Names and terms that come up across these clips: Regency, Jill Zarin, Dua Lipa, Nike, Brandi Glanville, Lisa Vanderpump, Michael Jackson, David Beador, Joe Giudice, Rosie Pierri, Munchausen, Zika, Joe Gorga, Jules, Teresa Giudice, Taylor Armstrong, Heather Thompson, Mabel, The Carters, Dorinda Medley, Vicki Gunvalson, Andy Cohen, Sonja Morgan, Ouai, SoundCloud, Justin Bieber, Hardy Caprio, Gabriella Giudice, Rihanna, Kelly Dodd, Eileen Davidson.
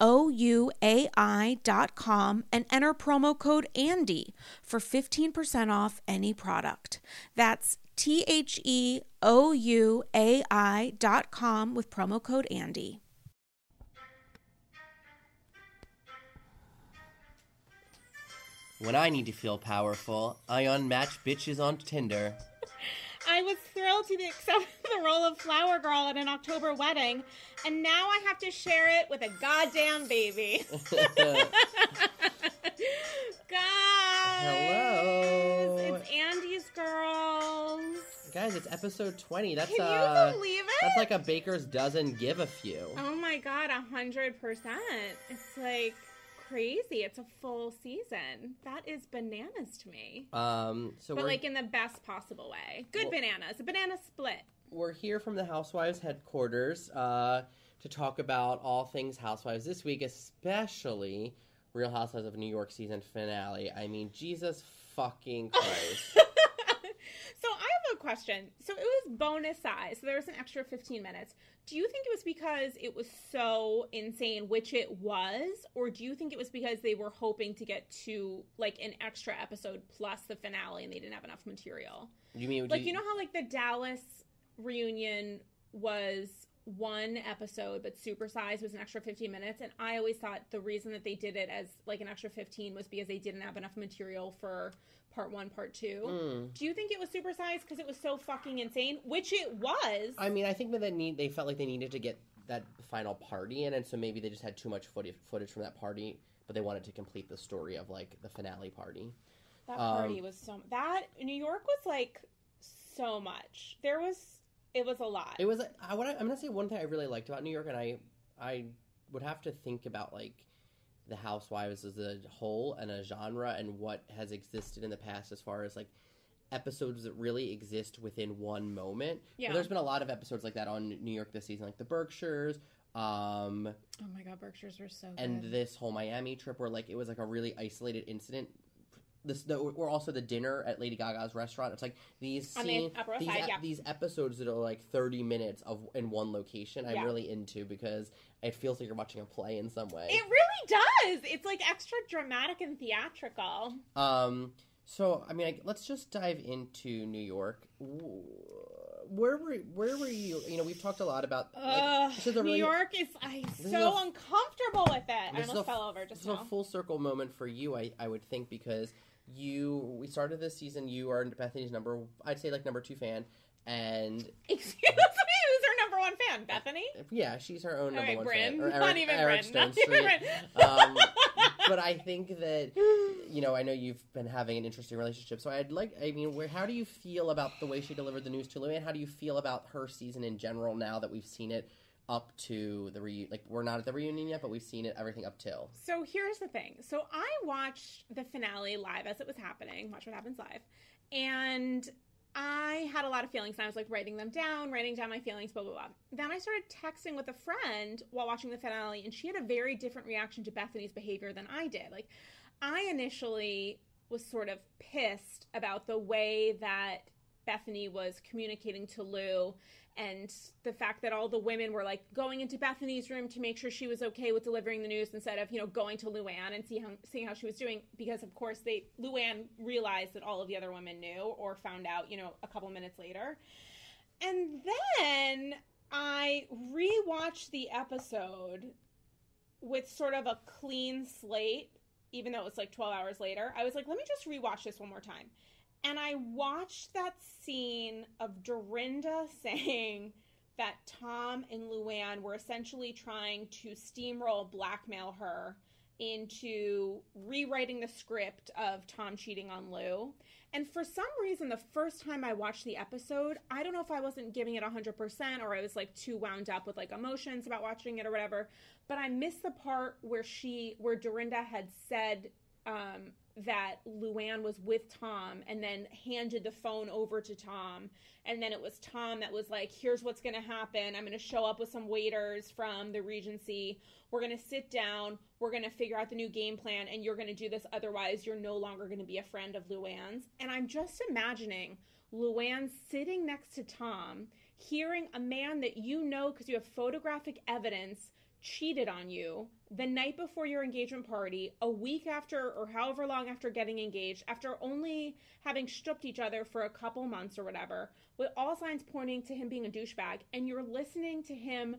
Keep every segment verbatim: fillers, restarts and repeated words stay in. O-U-A-I dot com and enter promo code Andy for fifteen percent off any product. That's T-H-E-O-U-A-I dot com with promo code Andy. When I need to feel powerful, I unmatch bitches on Tinder. I was thrilled to accept the role of flower girl at an October wedding, and now I have to share it with a goddamn baby. Guys! Hello! It's Andy's Girls. Guys, it's episode twenty. That's Can uh, you believe it? That's like a baker's dozen give a few. Oh my god, one hundred percent. It's like crazy. It's a full season. That is bananas to me. Um, so But we're, like in the best possible Ouai. Good well, bananas. A banana split. We're here from the Housewives headquarters uh, to talk about all things Housewives this week, especially Real Housewives of New York season finale. I mean, Jesus fucking Christ. So I have a question. So it was bonus size. So there was an extra fifteen minutes. Do you think it was because it was so insane, which it was, or do you think it was because they were hoping to get to like an extra episode plus the finale and they didn't have enough material? You mean like you, you know how like the Dallas reunion was one episode, but Supersize was an extra fifteen minutes. And I always thought the reason that they did it as like an extra fifteen was because they didn't have enough material for part one, part two. Mm. Do you think it was Supersize because it was so fucking insane? Which it was. I mean, I think that they, need, they felt like they needed to get that final party in, and so maybe they just had too much footage, footage from that party, but they wanted to complete the story of like the finale party. That party um, was so... That... New York was like so much. There was... It was a lot. It was... A, I would, I'm going to say one thing I really liked about New York, and I I would have to think about like the Housewives as a whole and a genre and what has existed in the past as far as like episodes that really exist within one moment. Yeah. Well, there's been a lot of episodes like that on New York this season, like the Berkshires... Um, oh my God, Berkshires were so good. And this whole Miami trip where like it was like a really isolated incident... This, the, or also the dinner at Lady Gaga's restaurant. It's like these scene, the these, side, yeah. these episodes that are like thirty minutes of in one location. I'm yeah. really into because it feels like you're watching a play in some way. It really does. It's like extra dramatic and theatrical. Um. So I mean, I, let's just dive into New York. Where were Where were you? You know, we've talked a lot about like, Ugh, this is a New really, York. Is I'm this so is a, uncomfortable with it. I almost a, fell over. Just now. This is a full circle moment for you, I, I would think, because. You, we started this season, you are Bethenny's number, I'd say like number two fan, and... Excuse me, who's her number one fan? Bethenny? Yeah, she's her own All number right, one Bryn. fan. Or Eric, not even Eric Bryn. Not even Bryn. Um, but I think that, you know, I know you've been having an interesting relationship, so I'd like, I mean, where, how do you feel about the way she delivered the news to Luann? How do you feel about her season in general now that we've seen it up to the reunion? Like, we're not at the reunion yet, but we've seen it, everything up till. So here's the thing. So I watched the finale live as it was happening, Watch What Happens Live, and I had a lot of feelings, and I was, like, writing them down, writing down my feelings, blah, blah, blah. Then I started texting with a friend while watching the finale, and she had a very different reaction to Bethenny's behavior than I did. Like, I initially was sort of pissed about the way that Bethenny was communicating to Lou, and the fact that all the women were, like, going into Bethenny's room to make sure she was okay with delivering the news instead of, you know, going to Luann and see how, seeing how she was doing. Because, of course, they Luann realized that all of the other women knew or found out, you know, a couple minutes later. And then I rewatched the episode with sort of a clean slate, even though it was, like, twelve hours later. I was like, let me just rewatch this one more time. And I watched that scene of Dorinda saying that Tom and Luann were essentially trying to steamroll, blackmail her into rewriting the script of Tom cheating on Lou. And for some reason, the first time I watched the episode, I don't know if I wasn't giving it one hundred percent or I was, like, too wound up with, like, emotions about watching it or whatever, but I missed the part where she, where Dorinda had said, um... that Luann was with Tom and then handed the phone over to Tom. And then it was Tom that was like, here's what's going to happen. I'm going to show up with some waiters from the Regency. We're going to sit down. We're going to figure out the new game plan. And you're going to do this. Otherwise, you're no longer going to be a friend of Luann's. And I'm just imagining Luann sitting next to Tom, hearing a man that you know because you have photographic evidence cheated on you the night before your engagement party, a week after or however long after getting engaged, after only having stooped each other for a couple months or whatever, with all signs pointing to him being a douchebag, and you're listening to him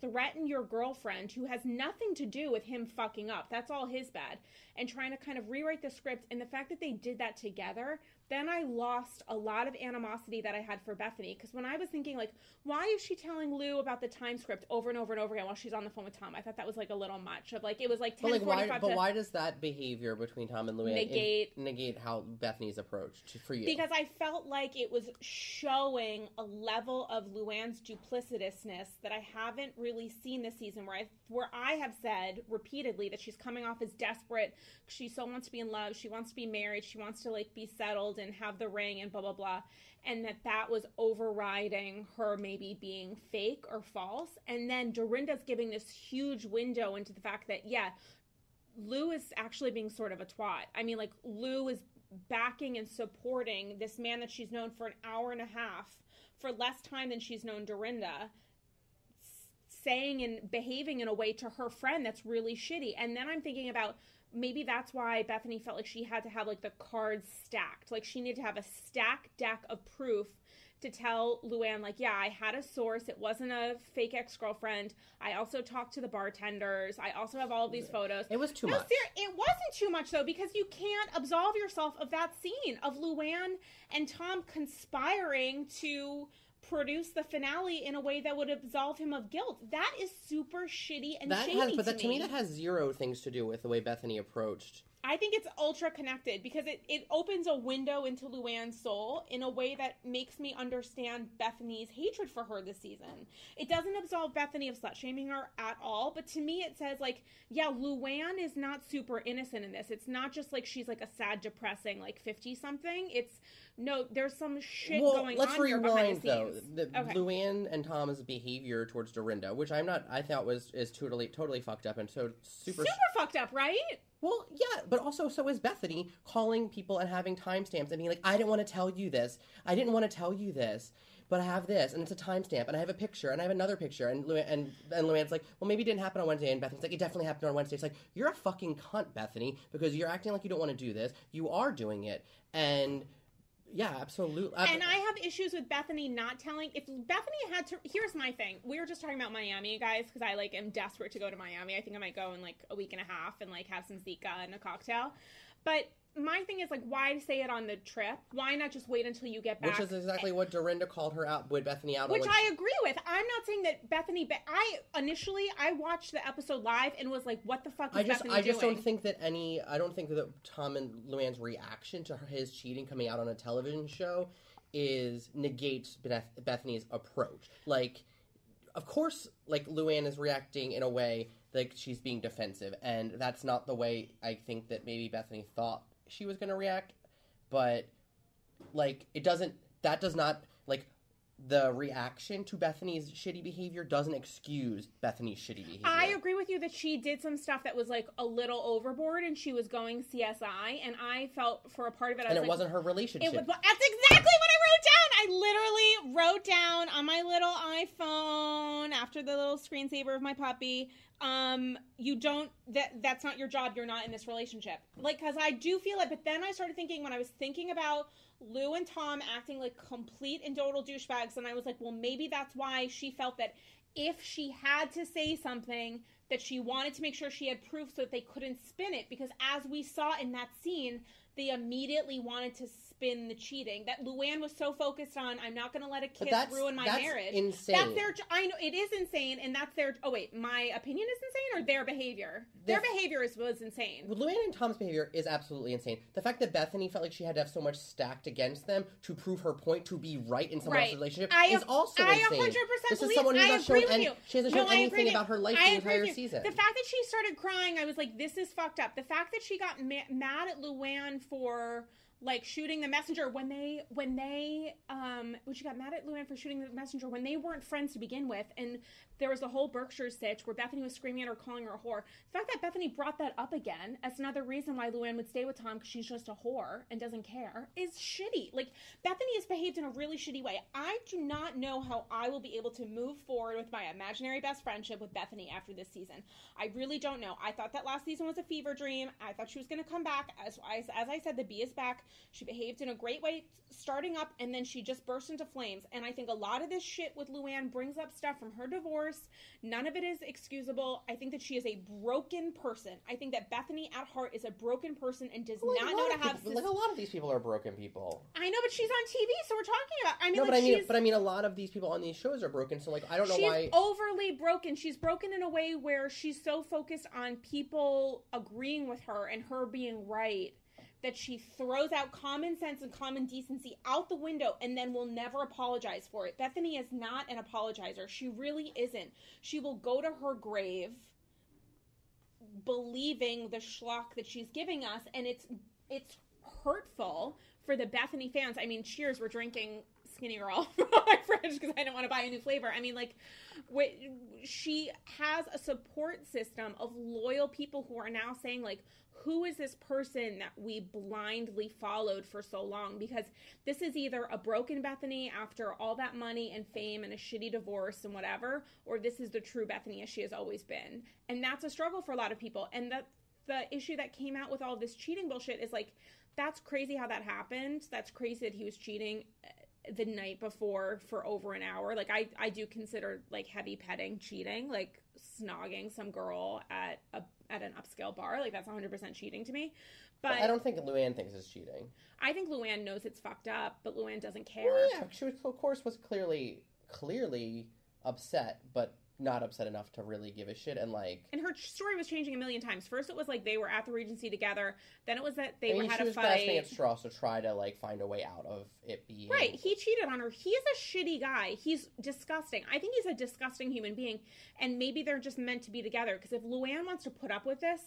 threaten your girlfriend who has nothing to do with him fucking up. That's all his bad. And trying to kind of rewrite the script. And the fact that they did that together, then I lost a lot of animosity that I had for Bethenny. Because when I was thinking, like, why is she telling Lou about the time script over and over and over again while she's on the phone with Tom? I thought that was, like, a little much. Of like, it was, like, ten forty-five. But, like, why, but why does that behavior between Tom and Luann negate, negate how Bethenny's approached for you? Because I felt like it was showing a level of Luann's duplicitousness that I haven't really seen this season, where I, where I have said repeatedly that she's coming off as desperate. She so wants to be in love. She wants to be married. She wants to, like, be settled and have the ring and blah, blah, blah, and that that was overriding her maybe being fake or false. And then Dorinda's giving this huge window into the fact that, yeah, Lou is actually being sort of a twat. I mean, like, Lou is backing and supporting this man that she's known for an hour and a half for less time than she's known Dorinda, saying and behaving in a way to her friend that's really shitty. And then I'm thinking about, maybe that's why Bethenny felt like she had to have, like, the cards stacked. Like, she needed to have a stack deck of proof to tell Luann, like, yeah, I had a source. It wasn't a fake ex-girlfriend. I also talked to the bartenders. I also have all of these photos. It was too no, much. Ser- it wasn't too much, though, because you can't absolve yourself of that scene of Luann and Tom conspiring to produce the finale in a way that would absolve him of guilt. That is super shitty and that shady has, but that, to me. To me, that has zero things to do with the Ouai Bethenny approached. I think it's ultra connected because it, it opens a window into Luann's soul in a way that makes me understand Bethenny's hatred for her this season. It doesn't absolve Bethenny of slut-shaming her at all, but to me it says, like, yeah, Luann is not super innocent in this. It's not just like she's like a sad, depressing, like, fifty-something. It's, no, there's some shit well, going let's on rewind, here behind the scenes. Though. The, okay. Luann and Tom's behavior towards Dorinda, which I'm not, I thought was, is totally, totally fucked up and so super... Super fucked up, right? Well, yeah, but also so is Bethenny calling people and having timestamps and being like, I didn't want to tell you this. I didn't want to tell you this, but I have this, and it's a timestamp, and I have a picture, and I have another picture. And Lu- and, and Luann's like, well, maybe it didn't happen on Wednesday. And Bethenny's like, it definitely happened on Wednesday. It's like, you're a fucking cunt, Bethenny, because you're acting like you don't want to do this. You are doing it. And... yeah, absolutely. Ab- and I have issues with Bethenny not telling. If Bethenny had to, here's my thing. We were just talking about Miami, guys, because I like am desperate to go to Miami. I think I might go in like a week and a half and like have some Zika and a cocktail. But my thing is, like, why say it on the trip? Why not just wait until you get back? Which is exactly what Dorinda called her out, with Bethenny out. Which I agree with. I'm not saying that Bethenny, but I initially, I watched the episode live and was like, what the fuck is I just, Bethenny doing? I just doing? don't think that any, I don't think that Tom and Luann's reaction to his cheating coming out on a television show is, negates Beth, Bethenny's approach. Like, of course, like, Luann is reacting in a Ouai like she's being defensive, and that's not the Ouai I think that maybe Bethenny thought she was going to react, but, like, it doesn't, that does not, like, the reaction to Bethenny's shitty behavior doesn't excuse Bethenny's shitty behavior. I agree with you that she did some stuff that was, like, a little overboard, and she was going C S I, and I felt for a part of it, I and was And it like, wasn't her relationship. It was, that's exactly what I wrote down! I literally wrote down on my little iPhone, after the little screensaver of my puppy, Um, you don't, that that's not your job. You're not in this relationship. Like, because I do feel it, but then I started thinking, when I was thinking about Lou and Tom acting like complete and total douchebags, and I was like, well, maybe that's why she felt that if she had to say something, that she wanted to make sure she had proof so that they couldn't spin it. Because as we saw in that scene, they immediately wanted to spin the cheating. That Luann was so focused on, I'm not going to let a kid ruin my that's marriage. That's insane. That's their, I know, it is insane, and that's their, oh wait, my opinion is insane or their behavior? The, their behavior is, was insane. Well, Luann and Tom's behavior is absolutely insane. The fact that Bethenny felt like she had to have so much stacked against them to prove her point to be right in someone right. else's relationship I, is also I insane. I one hundred percent this believe, is someone who's I not agree with any, you. She hasn't shown no, anything about her life I the entire season. The fact that she started crying, I was like, this is fucked up. The fact that she got ma- mad at Luann for like shooting the messenger when they when they um when she got mad at Luann for shooting the messenger when they weren't friends to begin with, and there was the whole Berkshires stitch where Bethenny was screaming at her, calling her a whore. The fact that Bethenny brought that up again as another reason why Luann would stay with Tom because she's just a whore and doesn't care is shitty. Like, Bethenny has behaved in a really shitty Ouai. I do not know how I will be able to move forward with my imaginary best friendship with Bethenny after this season. I really don't know. I thought that last season was a fever dream. I thought she was going to come back. As, as, as I said, the bee is back. She behaved in a great Ouai starting up, and then she just burst into flames. And I think a lot of this shit with Luann brings up stuff from her divorce. None of it is excusable. I think that she is a broken person. I think that Bethenny at heart is a broken person and does like not know to have... People, like, a lot of these people are broken people. I know, but she's on T V, so we're talking about... I mean, no, like, but, I mean, but I mean, a lot of these people on these shows are broken, so, like, I don't know she's why... She's overly broken. She's broken in a Ouai where she's so focused on people agreeing with her and her being right that she throws out common sense and common decency out the window and then will never apologize for it. Bethenny is not an apologizer. She really isn't. She will go to her grave believing the schlock that she's giving us, and it's it's hurtful for the Bethenny fans. I mean, cheers, we're drinking Skinny Girl from my fridge because I didn't want to buy a new flavor. I mean, like, she has a support system of loyal people who are now saying, like, who is this person that we blindly followed for so long? Because this is either a broken Bethenny after all that money and fame and a shitty divorce and whatever, or this is the true Bethenny as she has always been. And that's a struggle for a lot of people. And the, the issue that came out with all this cheating bullshit is, like, that's crazy how that happened. That's crazy that he was cheating the night before for over an hour. Like, I, I do consider, like, heavy petting cheating, like, snogging some girl at a at an upscale bar. Like, that's one hundred percent cheating to me. But I don't think Luann thinks it's cheating. I think Luann knows it's fucked up, but Luann doesn't care. Well, yeah, she, was, of course, was clearly, clearly upset, but not upset enough to really give a shit, and, like... And her story was changing a million times. First, it was, like, they were at the Regency together. Then it was that they I mean, were, had a fight. She was grasping at straws to try to, like, find a Ouai out of it being... Right. He cheated on her. He's a shitty guy. He's disgusting. I think he's a disgusting human being, and maybe they're just meant to be together, because if Luann wants to put up with this,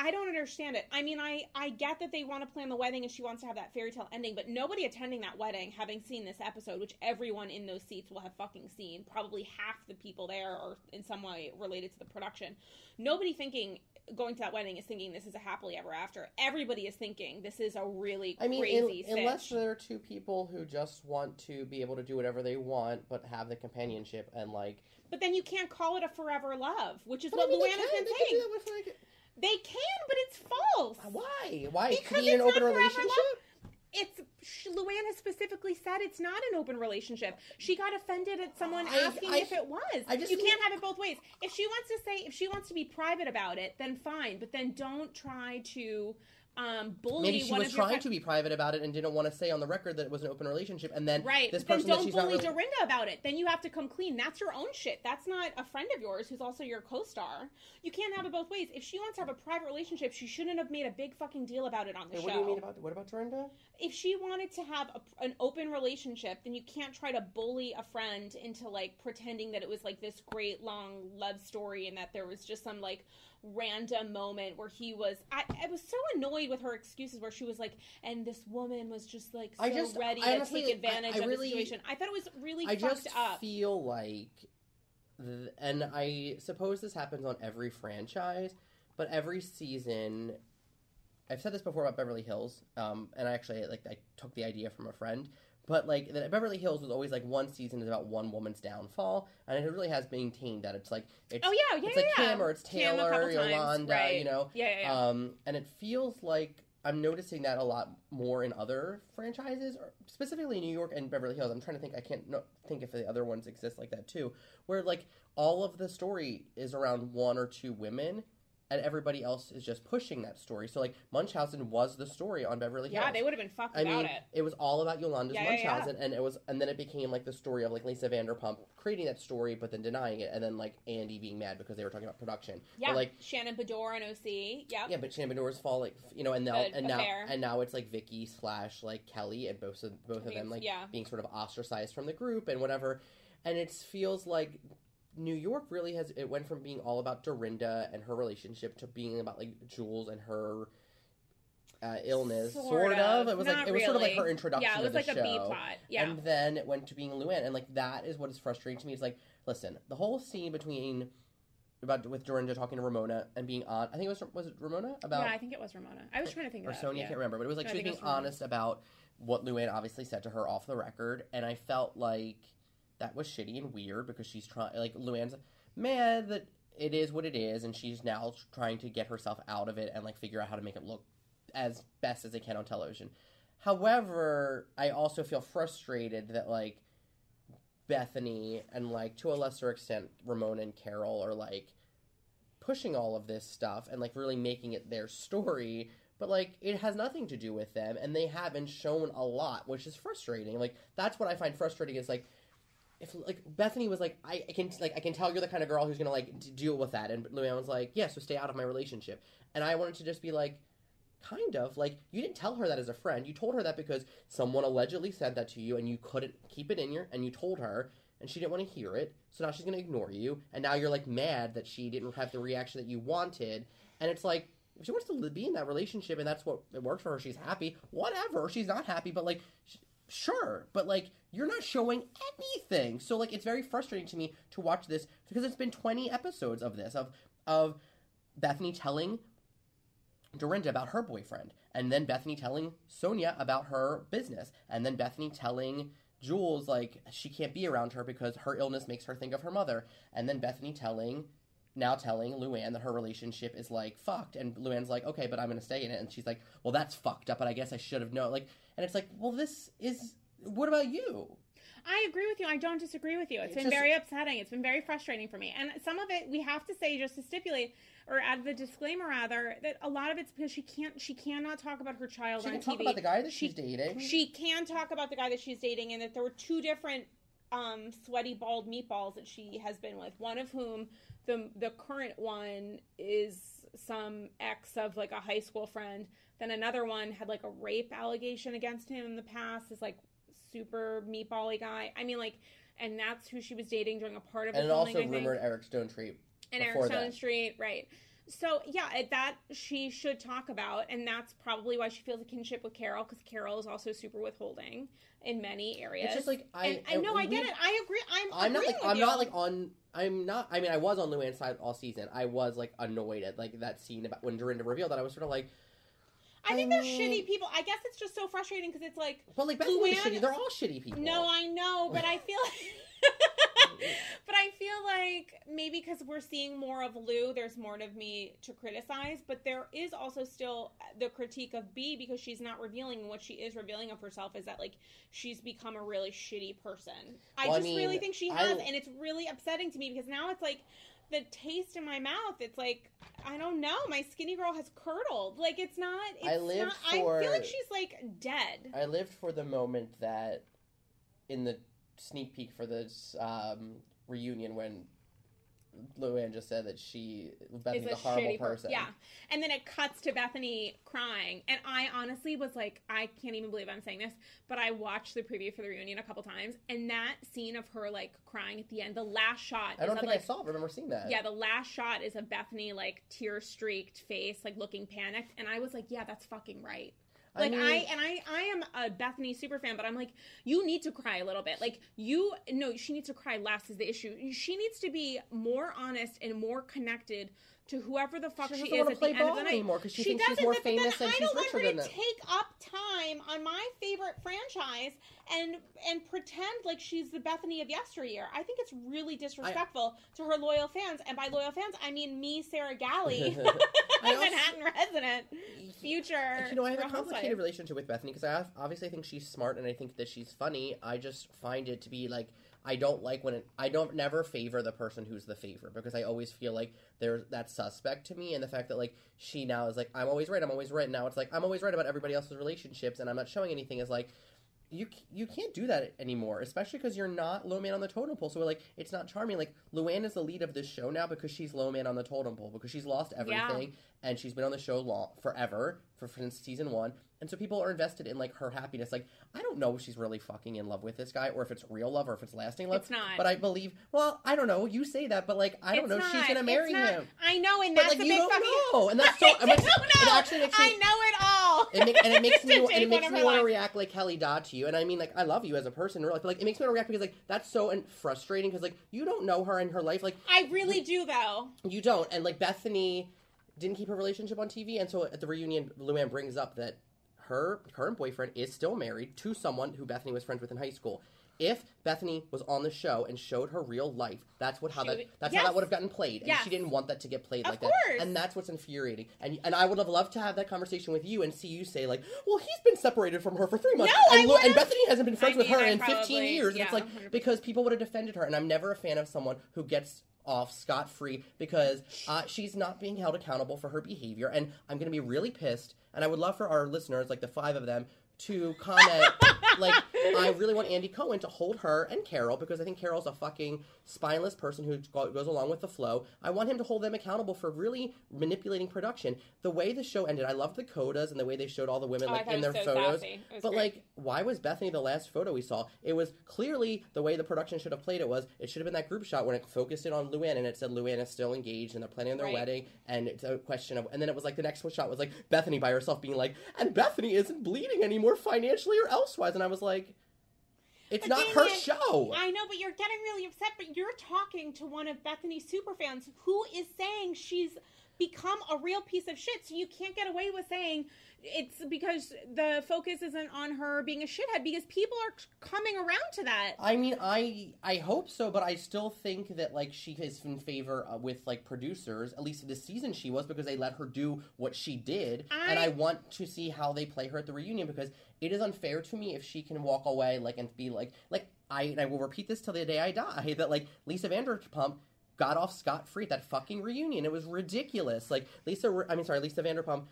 I don't understand it. I mean, I, I get that they want to plan the wedding and she wants to have that fairy tale ending, but nobody attending that wedding, having seen this episode, which everyone in those seats will have fucking seen, probably half the people there are in some Ouai related to the production, nobody thinking going to that wedding is thinking this is a happily ever after. Everybody is thinking this is a really I mean, crazy in, unless there are two people who just want to be able to do whatever they want, but have the companionship and, like... But then you can't call it a forever love, which is what I mean, Luann has been saying. They can, but it's false. Why? Why? Because it's an open relationship? It's Luann has specifically said it's not an open relationship. She got offended at someone I, asking I, if it was. I just you can't have it both ways. If she wants to say, if she wants to be private about it, then fine. But then don't try to um, bully. Maybe she one was of trying your... to be private about it and didn't want to say on the record that it was an open relationship. And then right. This person then don't that she's bully not really... Dorinda about it. Then you have to come clean. That's your own shit. That's not a friend of yours who's also your co-star. You can't have it both ways. If she wants to have a private relationship, she shouldn't have made a big fucking deal about it on the hey, show. What do you mean about what about Dorinda? If she wanted to have a, an open relationship, then you can't try to bully a friend into, like, pretending that it was, like, this great long love story and that there was just some, like, random moment where he was... I, I was so annoyed with her excuses where she was like, and this woman was just, like, so just, ready I to honestly, take advantage I, I of really, the situation. I thought it was really I fucked up. I just feel like... Th- and I suppose this happens on every franchise, but every season... I've said this before about Beverly Hills, um, and I actually, like, I took the idea from a friend, but, like, that Beverly Hills was always, like, one season is about one woman's downfall, and it really has maintained that. It's, like, it's, oh, yeah, yeah, it's yeah, like, yeah. Kim, or it's Taylor, Yolanda, right. you know? Yeah, yeah, yeah. Um, and it feels like I'm noticing that a lot more in other franchises, or specifically New York and Beverly Hills. I'm trying to think, I can't no, think if the other ones exist like that, too, where, like, all of the story is around one or two women, and everybody else is just pushing that story. So, like, Munchausen was the story on Beverly Hills. Yeah, they would have been fucked I about mean, it. It was all about Yolanda's yeah, Munchausen, yeah, yeah. and it was, and then it became, like, the story of, like, Lisa Vanderpump creating that story, but then denying it, and then, like, Andy being mad because they were talking about production. Yeah, but, like, Shannon Beador on O C. Yeah, yeah, but Shannon Beador's fall, like, you know, and now but, and now affair. and now it's like Vicki slash like Kelly, and both of both I mean, of them like yeah. being sort of ostracized from the group and whatever, and it feels like New York really has, it went from being all about Dorinda and her relationship to being about, like, Jules and her uh, illness. Sort, sort of. of. It was Not like it was really. sort of like her introduction yeah, it was to the like show. A B-plot. Yeah. And then it went to being Luann. And, like, that is what is frustrating to me. It's like, listen, the whole scene between about with Dorinda talking to Ramona and being on, I think it was was it Ramona about Yeah, I think it was Ramona. I was trying to think of it. Or Sonia, yeah. I can't remember. But it was like no, she was being honest about what Luann obviously said to her off the record, and I felt like that was shitty and weird because she's trying, like, Luann's mad that it is what it is, and she's now trying to get herself out of it and, like, figure out how to make it look as best as they can on television. However, I also feel frustrated that, like, Bethenny and, like, to a lesser extent, Ramona and Carol are, like, pushing all of this stuff and, like, really making it their story. But, like, it has nothing to do with them, and they haven't shown a lot, which is frustrating. Like, that's what I find frustrating is, like, if, like, Bethenny was like, I, I can like I can tell you're the kind of girl who's going to, like, d- deal with that. And Luann was like, yeah, so stay out of my relationship. And I wanted to just be like, kind of. Like, you didn't tell her that as a friend. You told her that because someone allegedly said that to you and you couldn't keep it in your, and you told her, and she didn't want to hear it. So now she's going to ignore you. And now you're, like, mad that she didn't have the reaction that you wanted. And it's like, if she wants to be in that relationship and that's what it works for her, she's happy. Whatever. She's not happy, but, like... She, Sure, but, like, you're not showing anything. So, like, it's very frustrating to me to watch this because it's been twenty episodes of this, of of Bethenny telling Dorinda about her boyfriend, and then Bethenny telling Sonja about her business, and then Bethenny telling Jules, like, she can't be around her because her illness makes her think of her mother, and then Bethenny telling... now telling Luann that her relationship is, like, fucked. And Luann's like, okay, but I'm going to stay in it. And she's like, well, that's fucked up, but I guess I should have known. Like, and it's like, well, this is What about you? I agree with you. I don't disagree with you. It's, it's been just very upsetting. It's been very frustrating for me. And some of it, we have to say, just to stipulate, or add the disclaimer, rather, that a lot of it's because she can't, she cannot talk about her child on T V. She can talk about the guy that she's dating. She can talk about the guy that she's dating, and that there were two different um, sweaty, bald meatballs that she has been with, one of whom, the the current one, is some ex of, like, a high school friend. Then another one had, like, a rape allegation against him in the past, is, like, super meatball-y guy. I mean, like, and that's who she was dating during a part of the filming, I think. And also rumored Eric Stone Street. And Eric Stone Street, right. So, yeah, that she should talk about, and that's probably why she feels a kinship with Carol, because Carol is also super withholding in many areas. It's just like, I... And, and I, no, we, I get it. I agree. I'm, I'm not, like, with I'm you. not, like, on... I'm not... I mean, I was on Luann's side all season. I was, like, annoyed at, like, that scene about when Dorinda revealed that. I was sort of like... I think they're shitty people. I guess it's just so frustrating because it's like... But, like, Bethany's Luann... shitty. They're all shitty people. No, I know, but I feel like... but I feel like maybe because we're seeing more of Lou, there's more of me to criticize, but there is also still the critique of B, because she's not revealing, and what she is revealing of herself is that, like, she's become a really shitty person. I well, just I mean, really think she has, I... and it's really upsetting to me, because now it's like... the taste in my mouth, it's like, I don't know, my skinny girl has curdled. Like, it's not, it's I lived not, for, I feel like she's, like, dead. I lived for the moment that, in the sneak peek for this um, reunion, when Luann just said that she, Bethenny's a, a horrible person. Yeah, and then it cuts to Bethenny crying, and I honestly was like, I can't even believe I'm saying this, but I watched the preview for the reunion a couple times, and that scene of her, like, crying at the end, the last shot. I don't is think of, like, I saw. I remember seeing that. Yeah, the last shot is of Bethenny, like, tear-streaked face, like, looking panicked, and I was like, yeah, that's fucking right. Like, I, mean, I and I, I am a Bethenny super fan, but I'm like, you need to cry a little bit. Like, you, no, she needs to cry less is the issue. She needs to be more honest and more connected to whoever the fuck she, she is at the end of the night. Anymore, she, she thinks doesn't, she's more famous than she's richer than I don't want her to take up time on my favorite franchise and and pretend like she's the Bethenny of yesteryear. I think it's really disrespectful I, to her loyal fans, and by loyal fans, I mean me, Sarah Galley, Manhattan resident, future. You know, I have a complicated relationship with Bethenny because I obviously think she's smart and I think that she's funny. I just find it to be like, I don't like when it, I don't never favor the person who's the favorite because I always feel like there's that suspect to me, and the fact that, like, she now is like, I'm always right, I'm always right. Now it's like, I'm always right about everybody else's relationships and I'm not showing anything, is like, you you can't do that anymore, especially because you're not low man on the totem pole. So, like, it's not charming. Like, Luann is the lead of this show now because she's low man on the totem pole because she's lost everything, yeah. And she's been on the show long, forever, for, since season one. And so people are invested in, like, her happiness. Like, I don't know if she's really fucking in love with this guy or if it's real love or if it's lasting love. It's not. But I believe, well, I don't know. You say that, but, like, I don't it's know if she's going to marry him. I know, and that's but, like, the you big don't fucking... know. And that's so... I don't know. It actually makes me, I know it all. It make, and it makes me, and it makes me want to react like Kelly Dodd to you. And I mean, like, I love you as a person. Like, like it makes me want to react because, like, that's so frustrating because, like, you don't know her in her life. Like, I really do, though. You don't. And, like, Bethenny didn't keep her relationship on T V. And so at the reunion, Luann brings up that her current boyfriend is still married to someone who Bethenny was friends with in high school. If Bethenny was on the show and showed her real life, that's what how she that would, that's yes. how that would have gotten played, and yes. she didn't want that to get played of like course. that. And that's what's infuriating. And and I would have loved to have that conversation with you and see you say, like, well, he's been separated from her for three months, no, and, I and Bethenny hasn't been friends I with mean, her I in probably, fifteen years. Yeah, and it's like one hundred percent. Because people would have defended her, and I'm never a fan of someone who gets off scot-free because uh, she's not being held accountable for her behavior, and I'm going to be really pissed, and I would love for our listeners, like the five of them, to comment. Like, I really want Andy Cohen to hold her and Carol, because I think Carol's a fucking spineless person who goes along with the flow. I want him to hold them accountable for really manipulating production. The way the show ended, I loved the codas and the way they showed all the women, like, oh, in their so photos. But, great. Like, why was Bethenny the last photo we saw? It was clearly the way the production should have played it was, it should have been that group shot when it focused in on Luann and it said Luann is still engaged and they're planning their right. wedding, and it's a question of, and then it was like the next shot was like Bethenny by herself being like, and Bethenny isn't bleeding anymore financially or elsewise. And I was like, it's but not Damien, her show. I know, but you're getting really upset, but you're talking to one of Bethenny's superfans who is saying she's become a real piece of shit. So you can't get away with saying it's because the focus isn't on her being a shithead, because people are coming around to that. I mean, I I hope so, but I still think that, like, she is in favor uh, with, like, producers, at least this season she was, because they let her do what she did. I... And I want to see how they play her at the reunion, because it is unfair to me if she can walk away, like, and be like, like, I, and I will repeat this till the day I die, that, like, Lisa Vanderpump got off scot-free at that fucking reunion. It was ridiculous. Like, Lisa, I mean, sorry, Lisa Vanderpump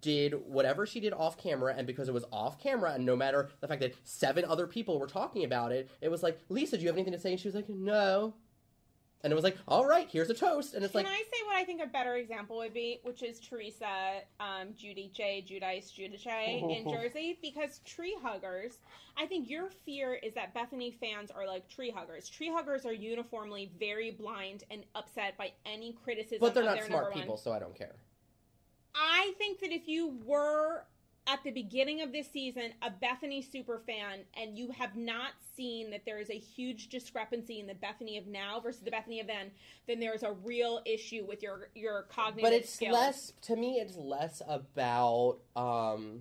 did whatever she did off camera, and because it was off camera, and no matter the fact that seven other people were talking about it, it was like, Lisa, do you have anything to say? And she was like, no. And it was like, all right, here's a toast. And it's Can like... Can I say what I think a better example would be, which is Teresa um, Giudice, Giudice, Giudice in Jersey? Because tree huggers, I think your fear is that Bethenny fans are like tree huggers. Tree huggers are uniformly very blind and upset by any criticism. But they're of not their smart people, one. So I don't care. I think that if you were... at the beginning of this season, a Bethenny superfan, and you have not seen that there is a huge discrepancy in the Bethenny of now versus the Bethenny of then, then there is a real issue with your, your cognitive skills. But it's skills. less, to me, it's less about, um,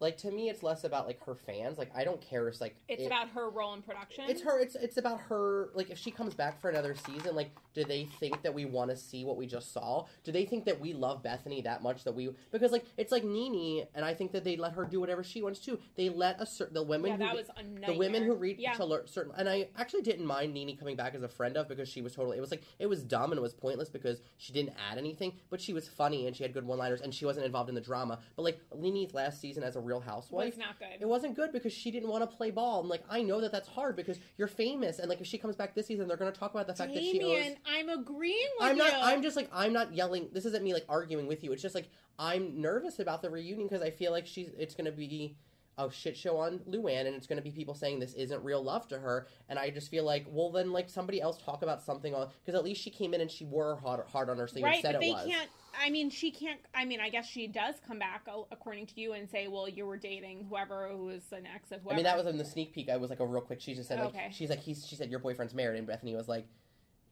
like, to me, it's less about, like, her fans. Like, I don't care if, like... It's it, about her role in production? It's her, it's, it's about her, like, if she comes back for another season, like, do they think that we want to see what we just saw? Do they think that we love Bethenny that much that we... Because, like, it's like Nene, and I think that they let her do whatever she wants to. They let a certain... The women yeah, who... that was a nightmare. The women who read yeah. to learn certain... And I actually didn't mind Nene coming back as a friend of, because she was totally... It was, like, it was dumb and it was pointless because she didn't add anything, but she was funny and she had good one-liners and she wasn't involved in the drama. But, like, Nene's last season as a real housewife. It's not good. It wasn't good because she didn't want to play ball. And, like, I know that that's hard because you're famous. And, like, if she comes back this season, they're going to talk about the fact Damien, that she owes... I'm agreeing with I'm not, you. I'm just, like, I'm not yelling. This isn't me, like, arguing with you. It's just, like, I'm nervous about the reunion because I feel like she's. It's going to be a shit show on Luann, and it's going to be people saying this isn't real love to her. And I just feel like, well, then, like, somebody else talk about something on... Because at least she came in and she wore her heart, heart on her sleeve right, and said it was. Right, but they can't... I mean, she can't, I mean, I guess she does come back, according to you, and say, well, you were dating whoever who was an ex of whoever. I mean, that was in the sneak peek. I was like a real quick, she just said, okay. like, she's like, he's, she said, your boyfriend's married, and Bethenny was like,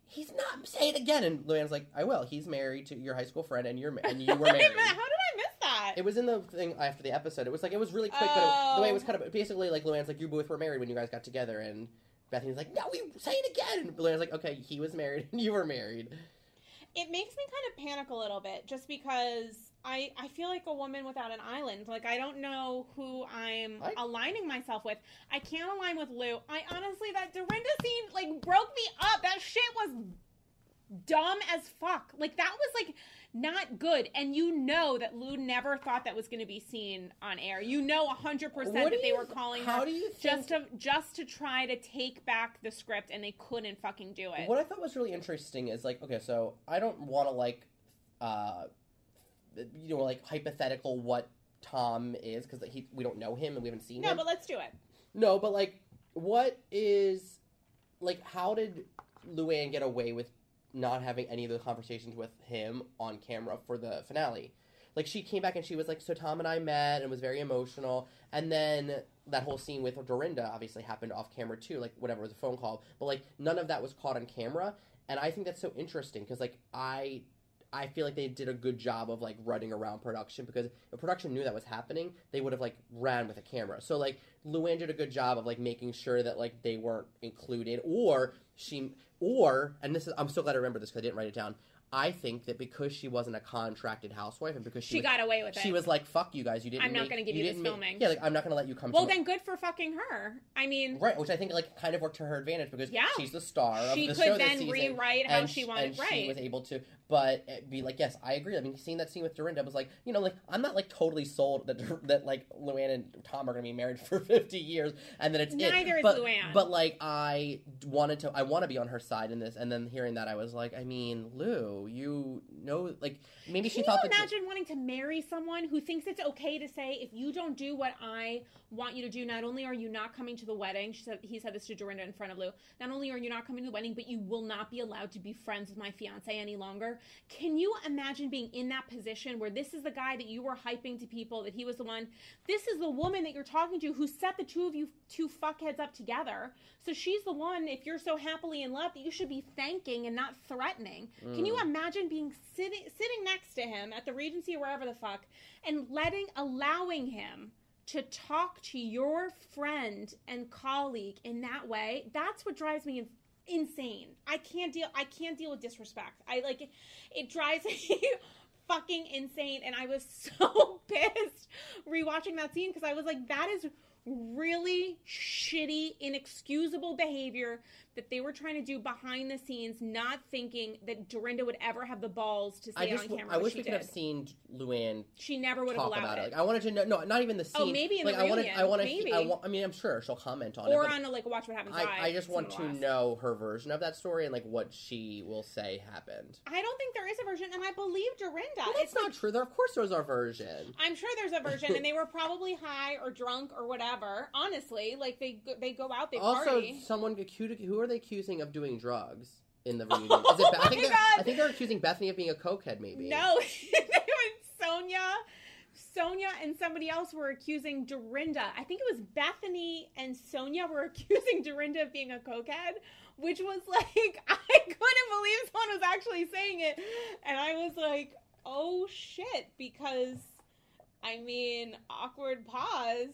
he's not, say it again. And Luann's like, I will, he's married to your high school friend, and you're and you were married. How did I miss that? It was in the thing after the episode. It was like, it was really quick, oh. but it, the way it was cut up, basically, like, Luann's like, you both were married when you guys got together, and Bethenny's like, no, we say it again. And Luann's like, okay, he was married, and you were married. It makes me kind of panic a little bit, just because I, I feel like a woman without an island. Like, I don't know who I'm I, aligning myself with. I can't align with Lou. I honestly, that Dorinda scene, like, broke me up. That shit was dumb as fuck. Like, that was, like, not good. And you know that Lou never thought that was going to be seen on air. You know one hundred percent what that they you, were calling how her do you think... just, to, just to try to take back the script, and they couldn't fucking do it. What I thought was really interesting is, like, okay, so I don't want to, like, uh, you know, like, hypothetical what Tom is, because like, we don't know him and we haven't seen no, him. No, but let's do it. No, but, like, what is, like, how did Luann get away with not having any of the conversations with him on camera for the finale? Like, she came back and she was like, so Tom and I met, and was very emotional, and then that whole scene with Dorinda obviously happened off camera too, like, whatever, it was a phone call, but, like, none of that was caught on camera, and I think that's so interesting, because, like, I I feel like they did a good job of, like, running around production, because if production knew that was happening, they would have, like, ran with a camera. So, like, Luann did a good job of, like, making sure that, like, they weren't included, or she... Or, and this is, I'm so glad I remember this because I didn't write it down. I think that because she wasn't a contracted housewife, and because she, she was, got away with it, she was like, "Fuck you guys, you didn't." I'm not going to give you, you this filming. Make, yeah, like, I'm not going to let you come. Well, to then my... good for fucking her. I mean, right, which I think, like, kind of worked to her advantage because yeah. she's the star of she the show. She could then this season, rewrite how she wanted. And right, she was able to, but be like, yes, I agree. I mean, seeing that scene with Dorinda was like, you know, like, I'm not, like, totally sold that that like Luann and Tom are going to be married for fifty years, and then it's neither it. is but, Luann. But, like, I wanted to, I want to be on her side in this, and then hearing that, I was like, I mean, Lou. You know, like, maybe she thought that... Can you imagine wanting to marry someone who thinks it's okay to say, if you don't do what I want you to do, not only are you not coming to the wedding, she said, he said this to Dorinda in front of Lou, not only are you not coming to the wedding, but you will not be allowed to be friends with my fiancé any longer. Can you imagine being in that position where this is the guy that you were hyping to people, that he was the one, this is the woman that you're talking to who set the two of you two fuckheads up together, so she's the one, if you're so happily in love, that you should be thanking and not threatening. Mm. Can you imagine imagine being sitting sitting next to him at the Regency or wherever the fuck, and letting allowing him to talk to your friend and colleague in that way? That's what drives me insane. I can't deal. I can't deal with disrespect. I like it, it drives me fucking insane. And I was so pissed rewatching that scene because I was like, that is really shitty, inexcusable behavior that they were trying to do behind the scenes, not thinking that Dorinda would ever have the balls to say on camera. I wish we could have seen Luann. She never would have allowed it. Like, I wanted to know. No, not even the scene. Oh, maybe in the reunion. I want to. I want. I mean, I'm sure she'll comment on it. Or on a, like, Watch What Happens Live. I just want to know her version of that story and like what she will say happened. I don't think there is a version, and I believe Dorinda. Well, that's not true. There, of course, there's our version. I'm sure there's a version, and they were probably high or drunk or whatever. Honestly, like they they go out, they also, party. Also, someone accused. Who are they accusing of doing drugs in the reunion? Oh, is it Be- I, think I think they're accusing Bethenny of being a cokehead. Maybe no, Sonja, Sonja, and somebody else were accusing Dorinda. I think it was Bethenny and Sonja were accusing Dorinda of being a cokehead, which was like, I couldn't believe someone was actually saying it, and I was like, oh shit, because I mean, awkward pause.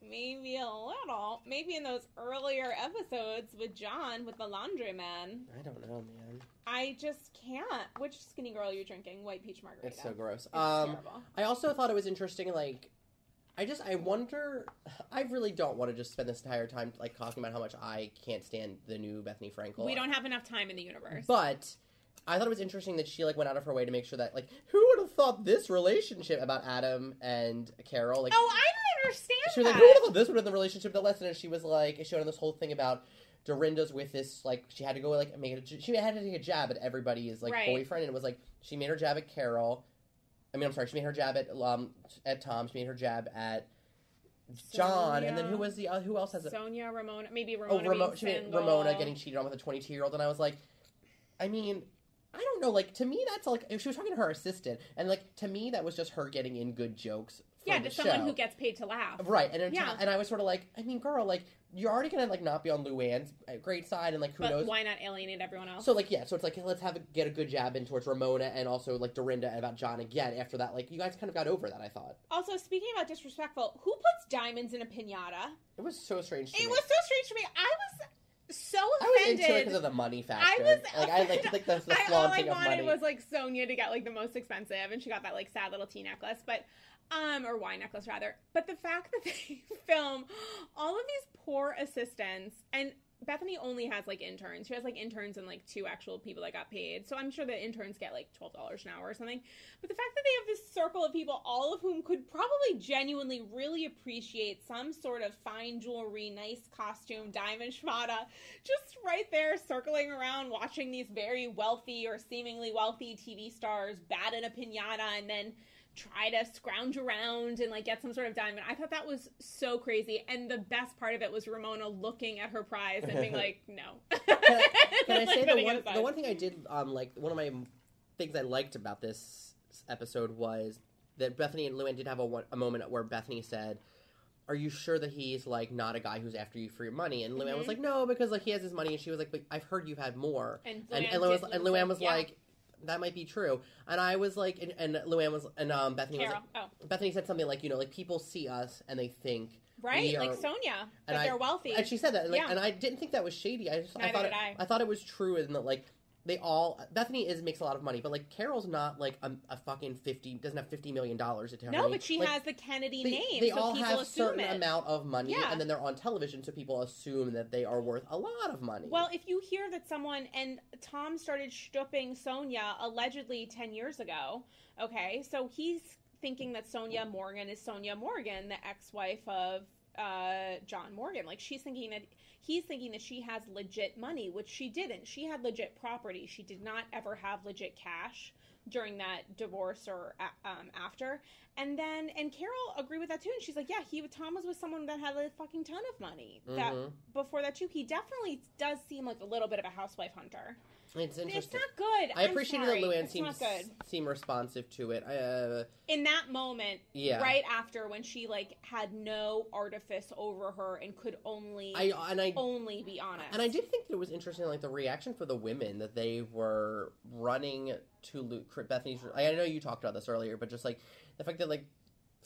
Maybe a little. Maybe in those earlier episodes with John, with the laundryman. I don't know, man. I just can't. Which Skinny Girl are you drinking? White peach margarita. It's so gross. It's um, terrible. I also thought it was interesting, like, I just, I wonder, I really don't want to just spend this entire time, like, talking about how much I can't stand the new Bethenny Frankel. We don't have enough time in the universe. But I thought it was interesting that she, like, went out of her way to make sure that, like, who would have thought this relationship about Adam and Carol? Like, oh, I don't understand she was that. Like, who would have thought this would have been the relationship that lessened? And she was, like, showing this whole thing about Dorinda's with this, like, she had to go, like, make a, she had to take a jab at everybody's, like, right. boyfriend. And it was, like, she made her jab at Carol. I mean, I'm sorry, she made her jab at um, at Tom. She made her jab at John, Sonja, and then who was the, uh, who else has it? Sonja, Ramona, maybe Ramona oh, Ramo- she made Ramona getting cheated on with a twenty-two-year-old. And I was like, I mean, I don't know, like, to me, that's, like, if she was talking to her assistant, and, like, to me, that was just her getting in good jokes for yeah, the show. Yeah, to someone who gets paid to laugh. Right, and yeah. and I was sort of like, I mean, girl, like, you're already gonna, like, not be on Luann's great side, and, like, who but knows? Why not alienate everyone else? So, like, yeah, so it's like, let's have a, get a good jab in towards Ramona and also, like, Dorinda and about John again after that. Like, you guys kind of got over that, I thought. Also, speaking about disrespectful, who puts diamonds in a piñata? It was so strange to it me. It was so strange to me. I was so offended. I was into it because of the money factor. I was like, I like, like the, the I, all I wanted was like Sonja to get like the most expensive, and she got that like sad little tea necklace, but um, or wine necklace rather. But the fact that they film all of these poor assistants, and Bethenny only has like interns. She has like interns and like two actual people that got paid. So I'm sure the interns get like twelve dollars an hour or something. But the fact that they have this circle of people, all of whom could probably genuinely really appreciate some sort of fine jewelry, nice costume, diamond schmata, just right there circling around, watching these very wealthy or seemingly wealthy T V stars bat in a piñata and then try to scrounge around and, like, get some sort of diamond. I thought that was so crazy. And the best part of it was Ramona looking at her prize and being like, no. Can I, can I like, say the one, the one thing I did, um, like, one of my things I liked about this episode was that Bethenny and Luann did have a, a moment where Bethenny said, are you sure that he's, like, not a guy who's after you for your money? And Luann mm-hmm. was like, no, because, like, he has his money. And she was like, but I've heard you've had more. And Luann, and, and Luann was, and Luann was yeah. like, that might be true. And I was like, and, and Luann was, and um, Bethenny Carol. was like, oh. Bethenny said something like, you know, like, people see us and they think. Right, are, like Sonja, that I, they're wealthy. And she said that. And, like, yeah. and I didn't think that was shady. I just, Neither I thought, did it, I. I thought it was true in that, like, they all, Bethenny is, makes a lot of money, but, like, Carol's not, like, a, a fucking fifty, doesn't have fifty million dollars at her. No, money. But she like, has the Kennedy they, name, They so all people have a certain it. amount of money, yeah. and then they're on television, so people assume that they are worth a lot of money. Well, if you hear that someone, and Tom started stooping Sonja allegedly ten years ago, okay, so he's thinking that Sonja Morgan is Sonja Morgan, the ex-wife of Uh, John Morgan. Like, she's thinking that he's thinking that she has legit money, which she didn't. She had legit property. She did not ever have legit cash during that divorce or um, after. And then, and Carol agreed with that too. And she's like, yeah, he Tom was with someone that had a fucking ton of money. Mm-hmm. That before that too, he definitely does seem like a little bit of a housewife hunter. It's interesting. It's not good. I I'm appreciated sorry. that Luann it's seems seem responsive to it. Uh, In that moment, yeah. right after when she like had no artifice over her and could only I, and I, only be honest. And I did think that it was interesting, like the reaction for the women that they were running to Luke, Bethenny's. I know you talked about this earlier, but just like the fact that like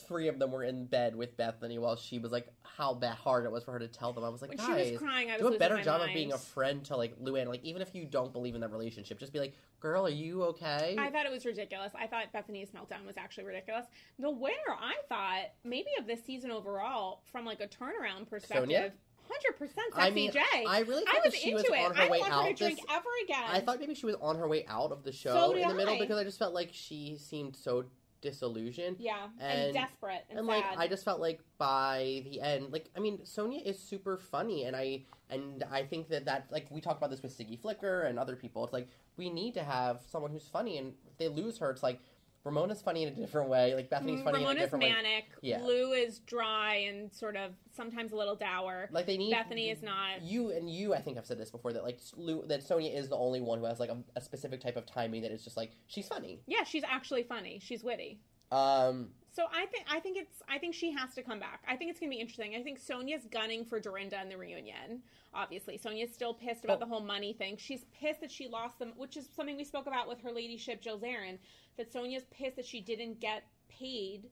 three of them were in bed with Bethenny while she was like, how bad hard it was for her to tell them. I was like, when guys, she was crying, I was do a better job mind. of being a friend to like Luann. Like, even if you don't believe in that relationship, just be like, girl, are you okay? I thought it was ridiculous. I thought Bethenny's meltdown was actually ridiculous. The winner, I thought, maybe of this season overall, from like a turnaround perspective, Sonja? one hundred percent I mean, J. I really thought I was that she into was on it. her I way out. I don't drink ever again. I thought maybe she was on her way out of the show so in the middle I. because I just felt like she seemed so disillusioned. Yeah, and, and desperate and, and sad. Like, I just felt like by the end, like, I mean, Sonja is super funny, and I and I think that that, like, we talked about this with Siggy Flicker and other people. It's like, we need to have someone who's funny, and if they lose her, it's like, Ramona's funny in a different way, like, Bethenny's funny Ramona's in a different manic. way. Ramona's manic, yeah. Lou is dry and sort of, sometimes a little dour. Like, they need... Bethenny you, is not... You, and you, I think I've said this before, that, like, Lou, that Sonja is the only one who has, like, a, a specific type of timing that is just, like, she's funny. Yeah, she's actually funny. She's witty. Um... So I think I think it's I think she has to come back. I think it's gonna be interesting. I think Sonja's gunning for Dorinda in the reunion. Obviously, Sonja's still pissed about oh. the whole money thing. She's pissed that she lost them, which is something we spoke about with her ladyship Jill Zarin. That Sonja's pissed that she didn't get paid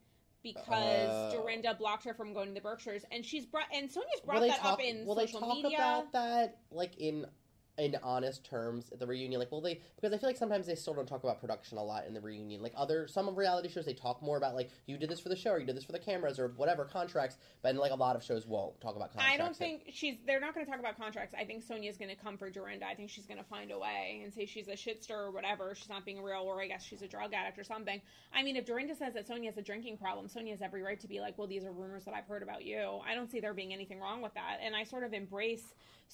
because uh, Dorinda blocked her from going to the Berkshires, and she's brought and Sonja's brought that talk, up in will social they talk media. About that like in. in honest terms at the reunion, like, well, they, because I feel like sometimes they still don't talk about production a lot in the reunion, like, other, some of reality shows, they talk more about, like, you did this for the show, or you did this for the cameras, or whatever, contracts, but, like, a lot of shows won't talk about contracts. I don't think, and, she's, they're not going to talk about contracts. I think Sonja's going to come for Dorinda. I think she's going to find a Ouai and say she's a shitster or whatever, she's not being real, or I guess she's a drug addict or something. I mean, if Dorinda says that Sonja has a drinking problem, Sonja has every right to be like, well, these are rumors that I've heard about you. I don't see there being anything wrong with that, and I sort of embrace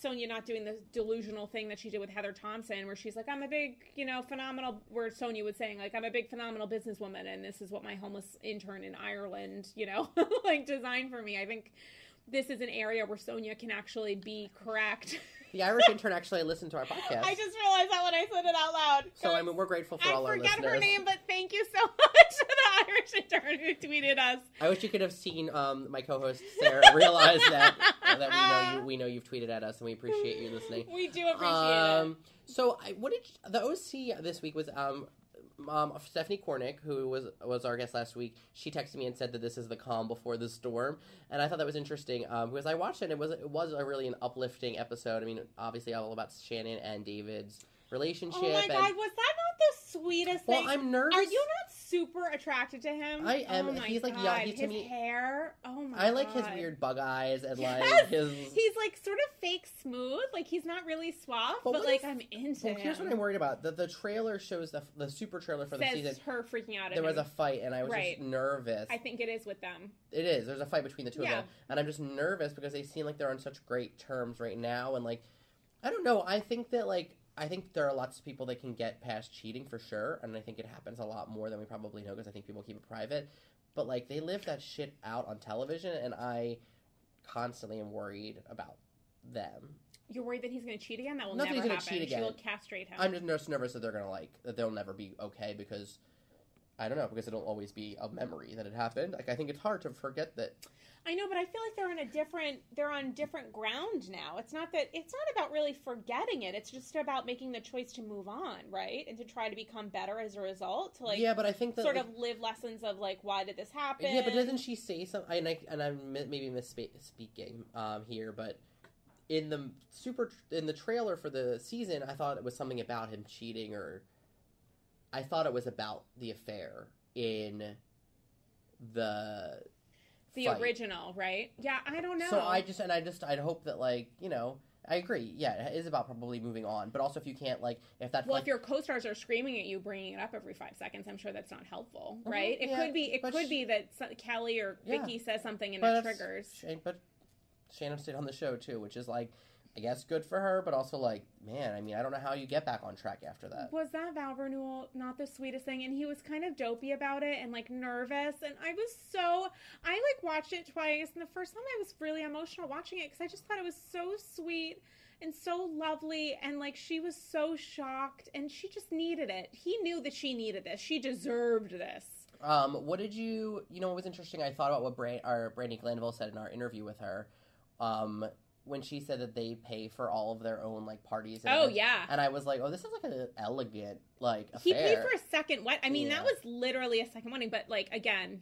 Sonja not doing the delusional thing that she did with Heather Thompson, where she's like, I'm a big, you know, phenomenal, where Sonja was saying, like, I'm a big phenomenal businesswoman, and this is what my homeless intern in Ireland, you know, like, designed for me. I think this is an area where Sonja can actually be correct. The Irish intern actually listened to our podcast. I just realized that when I said it out loud. So, I mean, we're grateful for I all our listeners. I forgot her name, but thank you so much to the Irish intern who tweeted us. I wish you could have seen um, my co-host, Sarah, realize that uh, that we know, you, we know you've tweeted at us, and we appreciate you listening. We do appreciate um, it. So, I, what did you, the O C this week was... Um, Mom, Stephanie Kornick, who was was our guest last week, she texted me and said that this is the calm before the storm, and I thought that was interesting um, because I watched it. And it was it was a really an uplifting episode. I mean, obviously all about Shannon and David's relationship. Oh my and, God, was that not the sweetest well, thing? Well, I'm nervous. Are you not super attracted to him? I am. Oh my he's like God. Young. He, his me, hair. Oh my God. I like God. his weird bug eyes and yes. like his. He's like sort of fake smooth. Like he's not really suave, but, but like is, I'm into well, him. Here's what I'm worried about. The, the trailer shows the the super trailer for Says the season. Her freaking out. At there him. was a fight, and I was right. just nervous. I think it is with them. It is. There's a fight between the two yeah. of them, and I'm just nervous because they seem like they're on such great terms right now, and like I don't know. I think that like. I think there are lots of people that can get past cheating for sure, and I think it happens a lot more than we probably know because I think people keep it private. But, like, they live that shit out on television, and I constantly am worried about them. You're worried that he's going to cheat again? That will Nothing never he's happen. Cheat again. She will castrate him. I'm just nervous that they're going to, like, that they'll never be okay because, I don't know, because it'll always be a memory that it happened. Like, I think it's hard to forget that... I know, but I feel like they're on a different, they're on different ground now. It's not that, it's not about really forgetting it. It's just about making the choice to move on, right? And to try to become better as a result. To like, yeah, but I think that sort like, of live lessons of like, why did this happen? Yeah, but doesn't she say something? And, I, and I'm maybe misspeaking um, here, but in the super, in the trailer for the season, I thought it was something about him cheating, or I thought it was about the affair in the. The fight. Original, right? Yeah, I don't know. So I just, and I just, I'd hope that, like, you know, I agree. Yeah, it is about probably moving on. But also if you can't, like, if that... Well, like, if your co-stars are screaming at you, bringing it up every five seconds, I'm sure that's not helpful, mm-hmm, right? It yeah, could be, it could she, be that Kelly or Vicki yeah, says something and it triggers. But Shannon stayed on the show, too, which is, like, I guess good for her, but also, like, man, I mean, I don't know how you get back on track after that. Was that vow renewal not the sweetest thing? And he was kind of dopey about it and, like, nervous. And I was so... I, like, watched it twice. And the first time I was really emotional watching it because I just thought it was so sweet and so lovely, and like she was so shocked and she just needed it. He knew that she needed this. She deserved this. Um, what did you, you know, what was interesting, I thought about what Brand, our Brandi Glanville said in our interview with her, um, when she said that they pay for all of their own, like, parties. And oh, events. Yeah. And I was like, oh, this is, like, an elegant, like, affair. He paid for a second wedding. I mean, yeah. That was literally a second wedding, but, like, again,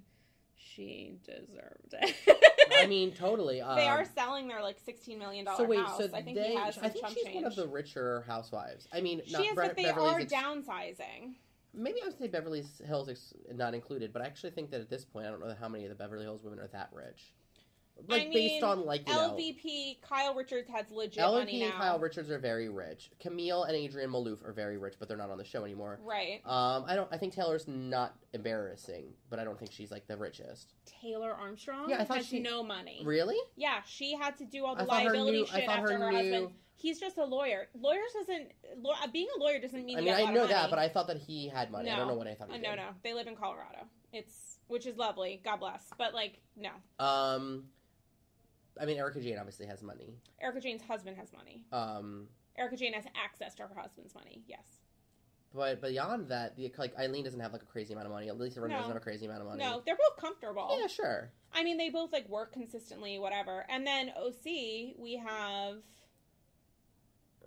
she deserved it. I mean, totally. Um, they are selling their, like, sixteen million dollars so wait, house. So I think they, he has I think she's change. One of the richer housewives. I mean, she not is, Bre- but they Beverly's are ex- downsizing. Maybe I would say Beverly Hills ex- not included, but I actually think that at this point, I don't know how many of the Beverly Hills women are that rich. Like, I mean, based on, like, you L V P, know, Kyle Richards has legit L V P, money now. L V P, Kyle Richards are very rich. Camille and Adrian Malouf are very rich, but they're not on the show anymore. Right. Um, I don't. I think Taylor's not embarrassing, but I don't think she's, like, the richest. Taylor Armstrong yeah, I thought has she, no money. Really? Yeah, she had to do all the I liability knew, shit after her, her husband. He's just a lawyer. Lawyers doesn't... Law, being a lawyer doesn't mean you I mean, get a lot of money. I know that, but I thought that he had money. No. I don't know what I thought he uh, did. No, no. They live in Colorado. It's... Which is lovely. God bless. But, like, no. Um... I mean, Erika Jayne obviously has money. Erika Jayne's husband has money. Um, Erika Jayne has access to her husband's money, yes. But beyond that, the, like, Eileen doesn't have, like, a crazy amount of money. Lisa Rinna no. doesn't have a crazy amount of money. No, they're both comfortable. Yeah, sure. I mean, they both, like, work consistently, whatever. And then O C, we have...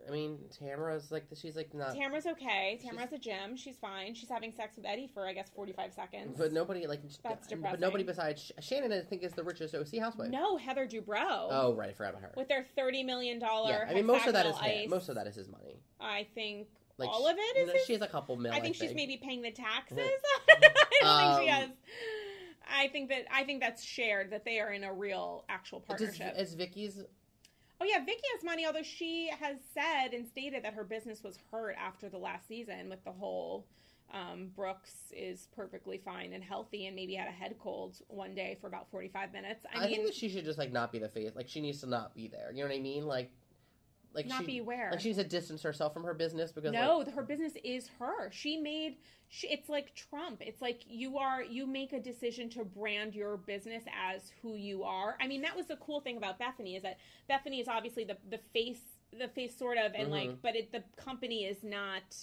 I mean, Tamra's, like, she's, like, not... Tamra's okay. Tamra's a gym. She's fine. She's having sex with Eddie for, I guess, forty-five seconds. But nobody, like... That's depressing. But nobody besides... Shannon, I think, is the richest O C housewife. No, Heather Dubrow. Oh, right. I forgot about her. With their thirty million dollars yeah. I mean, most of that is his, most of that is his money. I think like all she, of it is no, his... She has a couple million. I think I she's think. maybe paying the taxes. I don't um, think she has... I think that I think that's shared, that they are in a real, actual partnership. Does, is Vicky's... Oh, yeah, Vicki has money, although she has said and stated that her business was hurt after the last season with the whole um, Brooks is perfectly fine and healthy and maybe had a head cold one day for about forty-five minutes. I, I mean, think that she should just, like, not be the face. Like, she needs to not be there. You know what I mean? Like, like not she, be aware. Like, she needs to distance herself from her business because, no, like, her business is her. She made... She, it's like Trump. It's like you are... You make a decision to brand your business as who you are. I mean, that was the cool thing about Bethenny is that Bethenny is obviously the, the face, the face sort of, and mm-hmm. like... But it, the company is not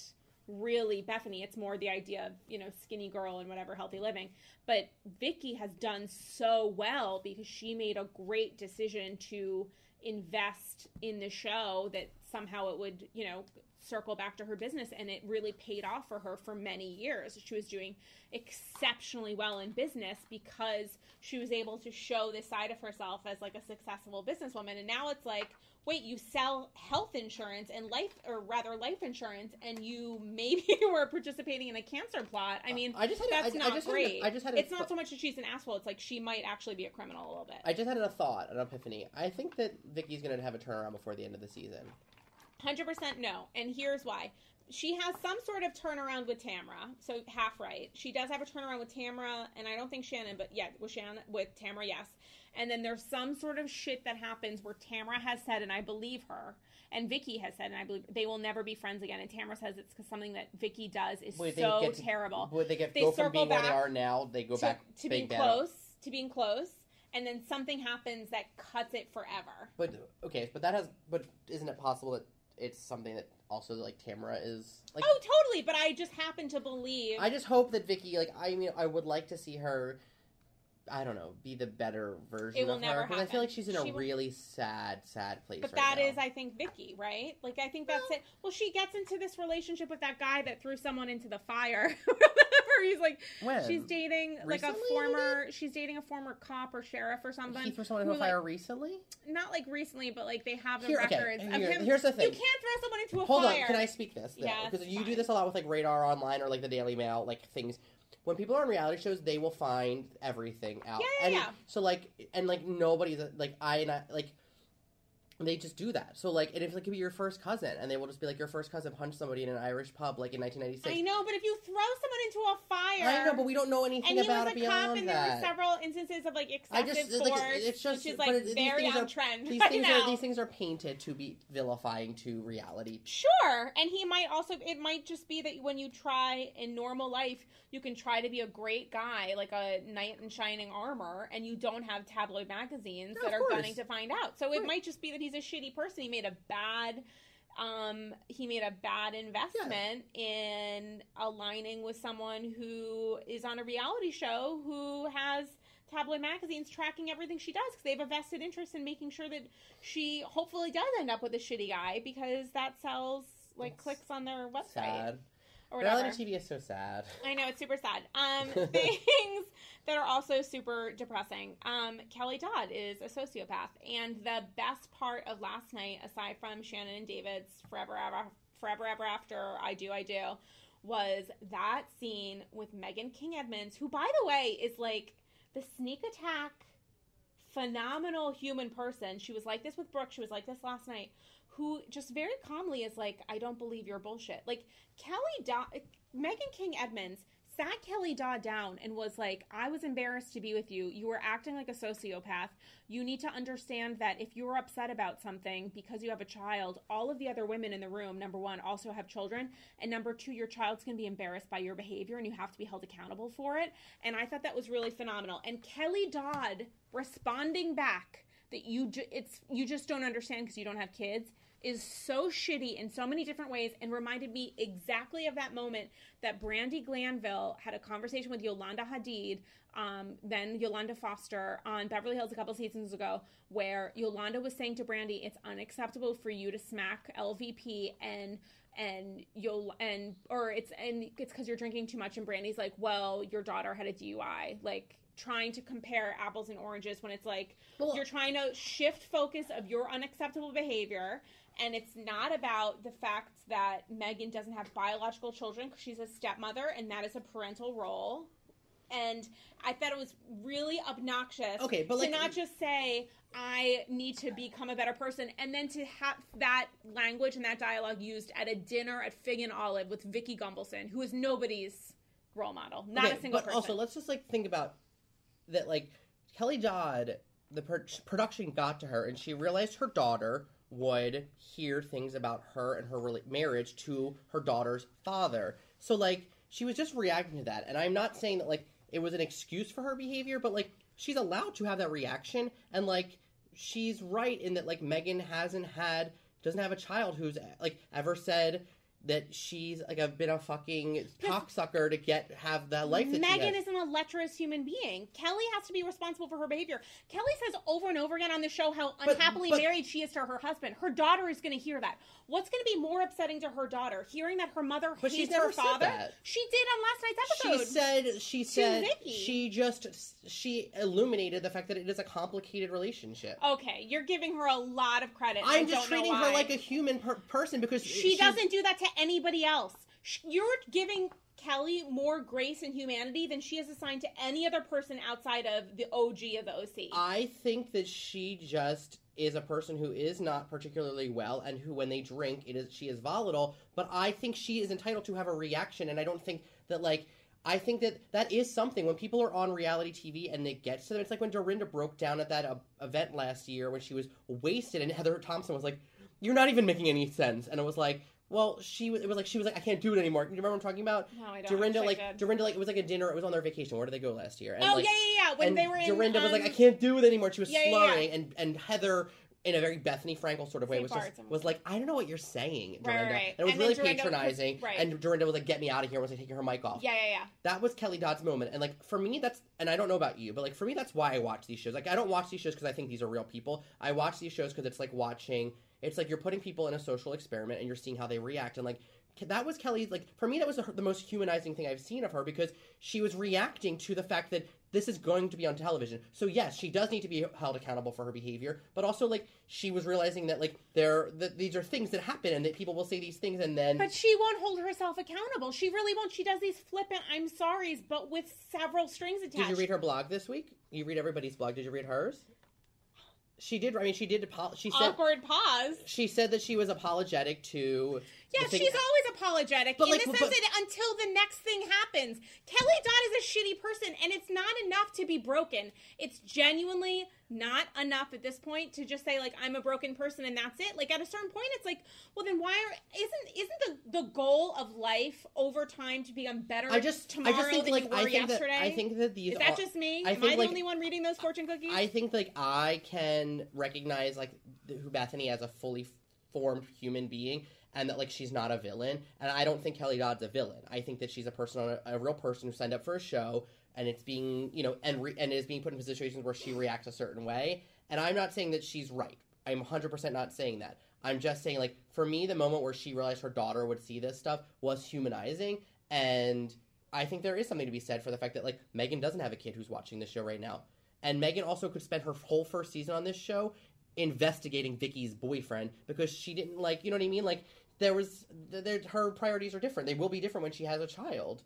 really Bethenny. It's more the idea of, you know, skinny girl and whatever, healthy living. But Vicki has done so well because she made a great decision to... invest in the show that somehow it would, you know, circle back to her business, and it really paid off for her for many years. She was doing exceptionally well in business because she was able to show this side of herself as, like, a successful businesswoman. And now it's like, wait, you sell health insurance and life, or rather life insurance, and you maybe were participating in a cancer plot. I mean, I just had that's a, I, not I just great. Had a, I just had a it's th- not so much that she's an asshole. It's like she might actually be a criminal a little bit. I just had a thought, an epiphany. I think that Vicky's going to have a turnaround before the end of the season. one hundred percent no, and here's why. She has some sort of turnaround with Tamra, so half right. She does have a turnaround with Tamra, and I don't think Shannon, but yeah, with Shannon, with Tamra, yes. And then there's some sort of shit that happens where Tamra has said, and I believe her, and Vicki has said, and I believe they will never be friends again. And Tamra says it's because something that Vicki does is would so they get to, terrible. Would they get they go from being where they are now? They go to, back to being close, up. to being close. And then something happens that cuts it forever. But okay, but that has, but isn't it possible that it's something that also, like, Tamra is... like? Oh, totally, but I just happen to believe... I just hope that Vicki, like, I mean, I would like to see her, I don't know, be the better version of her. It will never happen. Because I feel like she's in a really sad, sad place right now. But that is, I think, Vicki, right? Like, I think that's it. Well, she gets into this relationship with that guy that threw someone into the fire. He's like, when? she's dating recently, like a former, she's dating a former cop or sheriff or something. He threw someone into a fire like, recently? Not like recently, but like they have the Here, records. Okay. Here, of him. Here's the thing. You can't throw someone into a Hold fire. Hold on, can I speak this? Yeah. Because you fine. do this a lot with like Radar Online or like the Daily Mail, like things. When people are on reality shows, they will find everything out. Yeah, yeah, and yeah. So like, and like nobody's, like I and I, like, they just do that. So, like, and if it could be your first cousin, and they will just be like, your first cousin punched somebody in an Irish pub, like, in nineteen ninety-six. I know, but if you throw someone into a fire... I know, but we don't know anything about it beyond that. And he was a cop, and there were several instances of, like, excessive force, like, it's just, which is, like, it, very on are, trend these things are These things are painted to be vilifying to reality. Sure, and he might also... It might just be that when you try, in normal life, you can try to be a great guy, like a knight in shining armor, and you don't have tabloid magazines no, that are gunning to find out. So right. It might just be that he's a shitty person. He made a bad um he made a bad investment yeah. in aligning with someone who is on a reality show who has tabloid magazines tracking everything she does, because they have a vested interest in making sure that she hopefully does end up with a shitty guy, because that sells like That's clicks on their website. Sad. Or reality T V is so sad. I know, it's super sad. Um, things that are also super depressing. Um, Kelly Dodd is a sociopath. And the best part of last night, aside from Shannon and David's Forever Ever, Forever Ever After, I Do, I Do, was that scene with Meghan King Edmonds, who, by the way, is like the sneak attack, phenomenal human person. She was like this with Brooke. She was like this last night. Who just very calmly is like, I don't believe your bullshit. Like, Kelly Dodd, Meghan King Edmonds sat Kelly Dodd down and was like, I was embarrassed to be with you. You were acting like a sociopath. You need to understand that if you're upset about something because you have a child, all of the other women in the room, number one, also have children. And number two, your child's going to be embarrassed by your behavior and you have to be held accountable for it. And I thought that was really phenomenal. And Kelly Dodd responding back that you ju- it's you just don't understand because you don't have kids is so shitty in so many different ways, and reminded me exactly of that moment that Brandi Glanville had a conversation with Yolanda Hadid, um, then Yolanda Foster, on Beverly Hills a couple seasons ago, where Yolanda was saying to Brandi, it's unacceptable for you to smack L V P and and you'll and or it's and it's because you're drinking too much, and Brandi's like, well, your daughter had a D U I, like, trying to compare apples and oranges when it's like, well, you're trying to shift focus of your unacceptable behavior, and it's not about the fact that Meghan doesn't have biological children because she's a stepmother and that is a parental role. And I thought it was really obnoxious okay, but like, to not just say, I need to become a better person, and then to have that language and that dialogue used at a dinner at Fig and Olive with Vicki Gunvalson, who is nobody's role model, not okay, a single but person. But also, let's just like think about that, like, Kelly Dodd, the per- production got to her, and she realized her daughter would hear things about her and her re- marriage to her daughter's father. So, like, she was just reacting to that. And I'm not saying that, like, it was an excuse for her behavior, but, like, she's allowed to have that reaction. And, like, she's right in that, like, Meghan hasn't had, doesn't have a child who's, like, ever said that she's, like, I've been a fucking cocksucker to get, have that life that Meghan she is an lecherous human being. Kelly has to be responsible for her behavior. Kelly says over and over again on the show how but, unhappily but, married she is to her husband. Her daughter is going to hear that. What's going to be more upsetting to her daughter? Hearing that her mother but hates her father? That. She did on last night's episode. She said, she said, Vicky. she just, she illuminated the fact that it is a complicated relationship. Okay, you're giving her a lot of credit. I'm I just don't treating her like a human per- person because she, she doesn't do that to anybody else. You're giving Kelly more grace and humanity than she has assigned to any other person outside of the O G of the O C. I think that she just is a person who is not particularly well, and who, when they drink, it is she is volatile, but I think she is entitled to have a reaction, and I don't think that, like, I think that that is something. When people are on reality T V and it gets to them, it's like when Dorinda broke down at that uh, event last year when she was wasted, and Heather Thompson was like, you're not even making any sense, and it was like, well, she was. It was like she was like, I can't do it anymore. Do you remember what I'm talking about? No, I don't. Dorinda, I like I Dorinda, like it was like a dinner. It was on their vacation. Where did they go last year? And, oh like, yeah, yeah, yeah. When and they were in, Dorinda um, was like, I can't do it anymore. She was yeah, slurring, yeah, yeah. and and Heather, in a very Bethenny Frankel sort of way, was just, was like, I don't know what you're saying, Dorinda. Right, right, right. And it was and really Dorinda, patronizing. Right. And Dorinda was like, get me out of here. Was like taking her mic off. Yeah, yeah, yeah. That was Kelly Dodd's moment. And like for me, that's, and I don't know about you, but like for me, that's why I watch these shows. Like I don't watch these shows because I think these are real people. I watch these shows because it's like watching. It's like you're putting people in a social experiment and you're seeing how they react. And, like, that was Kelly's, like, for me, that was the most humanizing thing I've seen of her, because she was reacting to the fact that this is going to be on television. So, yes, she does need to be held accountable for her behavior, but also, like, she was realizing that, like, there, that these are things that happen and that people will say these things and then... But she won't hold herself accountable. She really won't. She does these flippant I'm sorry's, but with several strings attached. Did you read her blog this week? You read everybody's blog. Did you read hers? She did. I mean, she did. She said, awkward pause. She said that she was apologetic to Yeah, she's always apologetic. But in like, the sense but, that until the next thing happens, Kelly Dodd is a shitty person, and it's not enough to be broken. It's genuinely not enough at this point to just say, like, I'm a broken person and that's it. Like, at a certain point, it's like, well, then why are, isn't isn't the, the goal of life over time to become better I just, tomorrow I just think, than like, you were I think yesterday? That, I think that these... Is that all, just me? I Am think, I the like, only one reading those fortune cookies? I think, like, I can recognize, like, who Bethenny as a fully formed human being, and that, like, she's not a villain. And I don't think Kelly Dodd's a villain. I think that she's a person, on a, a real person who signed up for a show, and it's being, you know, and re- and is being put in situations where she reacts a certain way. And I'm not saying that she's right. I'm one hundred percent not saying that. I'm just saying, like, for me, the moment where she realized her daughter would see this stuff was humanizing. And I think there is something to be said for the fact that, like, Meghan doesn't have a kid who's watching this show right now. And Meghan also could spend her whole first season on this show investigating Vicky's boyfriend, because she didn't, like, you know what I mean? Like, there was, there, her priorities are different. They will be different when she has a child.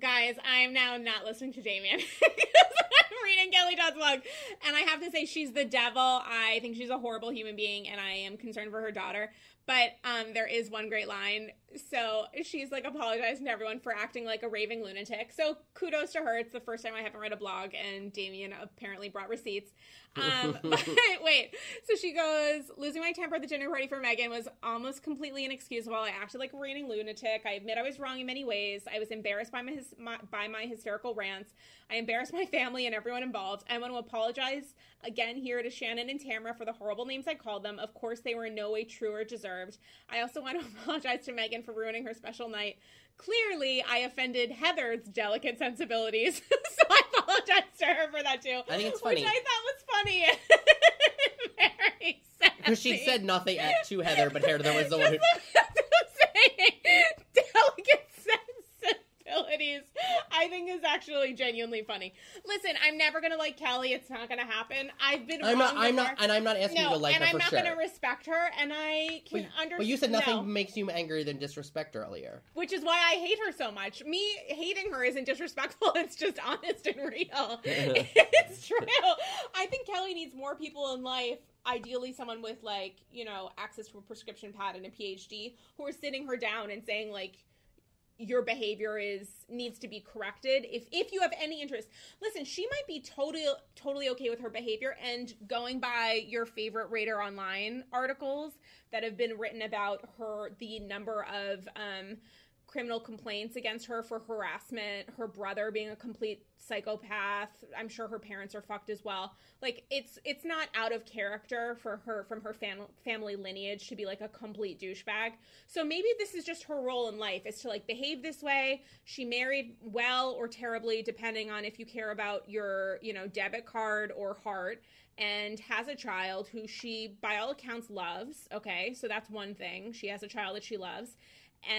Guys, I am now not listening to Damien. I'm reading Kelly Dodd's blog, and I have to say, she's the devil. I think she's a horrible human being, and I am concerned for her daughter. But um, there is one great line. So she's, like, apologizing to everyone for acting like a raving lunatic. So kudos to her. It's the first time I haven't read a blog, and Damien apparently brought receipts. Um, but wait. So she goes, losing my temper at the dinner party for Meghan was almost completely inexcusable. I acted like a raving lunatic. I admit I was wrong in many ways. I was embarrassed by my, his- my, by my hysterical rants. I embarrassed my family and everyone involved. I want to apologize again here to Shannon and Tamra for the horrible names I called them. Of course, they were in no way true or deserved. I also want to apologize to Meghan for ruining her special night. Clearly, I offended Heather's delicate sensibilities, so I apologize to her for that too. I think it's funny. Which I thought was funny. Very sad. Because she said nothing at, to Heather, but Heather was the one who... Delicate sensibilities, I think, is actually genuinely funny. Listen, I'm never going to like Kelly. It's not going to happen. I've been I'm wrong not, I'm her. Not, and I'm not asking no, you to like her for sure. and I'm not going to respect her, and I can understand. But you said nothing no. makes you angrier than disrespect earlier. Which is why I hate her so much. Me hating her isn't disrespectful. It's just honest and real. It's true. I think Kelly needs more people in life. Ideally, someone with, like, you know, access to a prescription pad and a P H D who are sitting her down and saying, like, your behavior is needs to be corrected. If if you have any interest, listen, she might be totally totally okay with her behavior, and going by your favorite Raider Online articles that have been written about her, the number of um, criminal complaints against her for harassment, her brother being a complete psychopath. I'm sure her parents are fucked as well. Like, it's it's not out of character for her, from her fam- family lineage, to be like a complete douchebag. So maybe this is just her role in life, is to, like, behave this way. She married well or terribly, depending on if you care about your, you know, debit card or heart, and has a child who she, by all accounts, loves. Okay, so that's one thing. She has a child that she loves.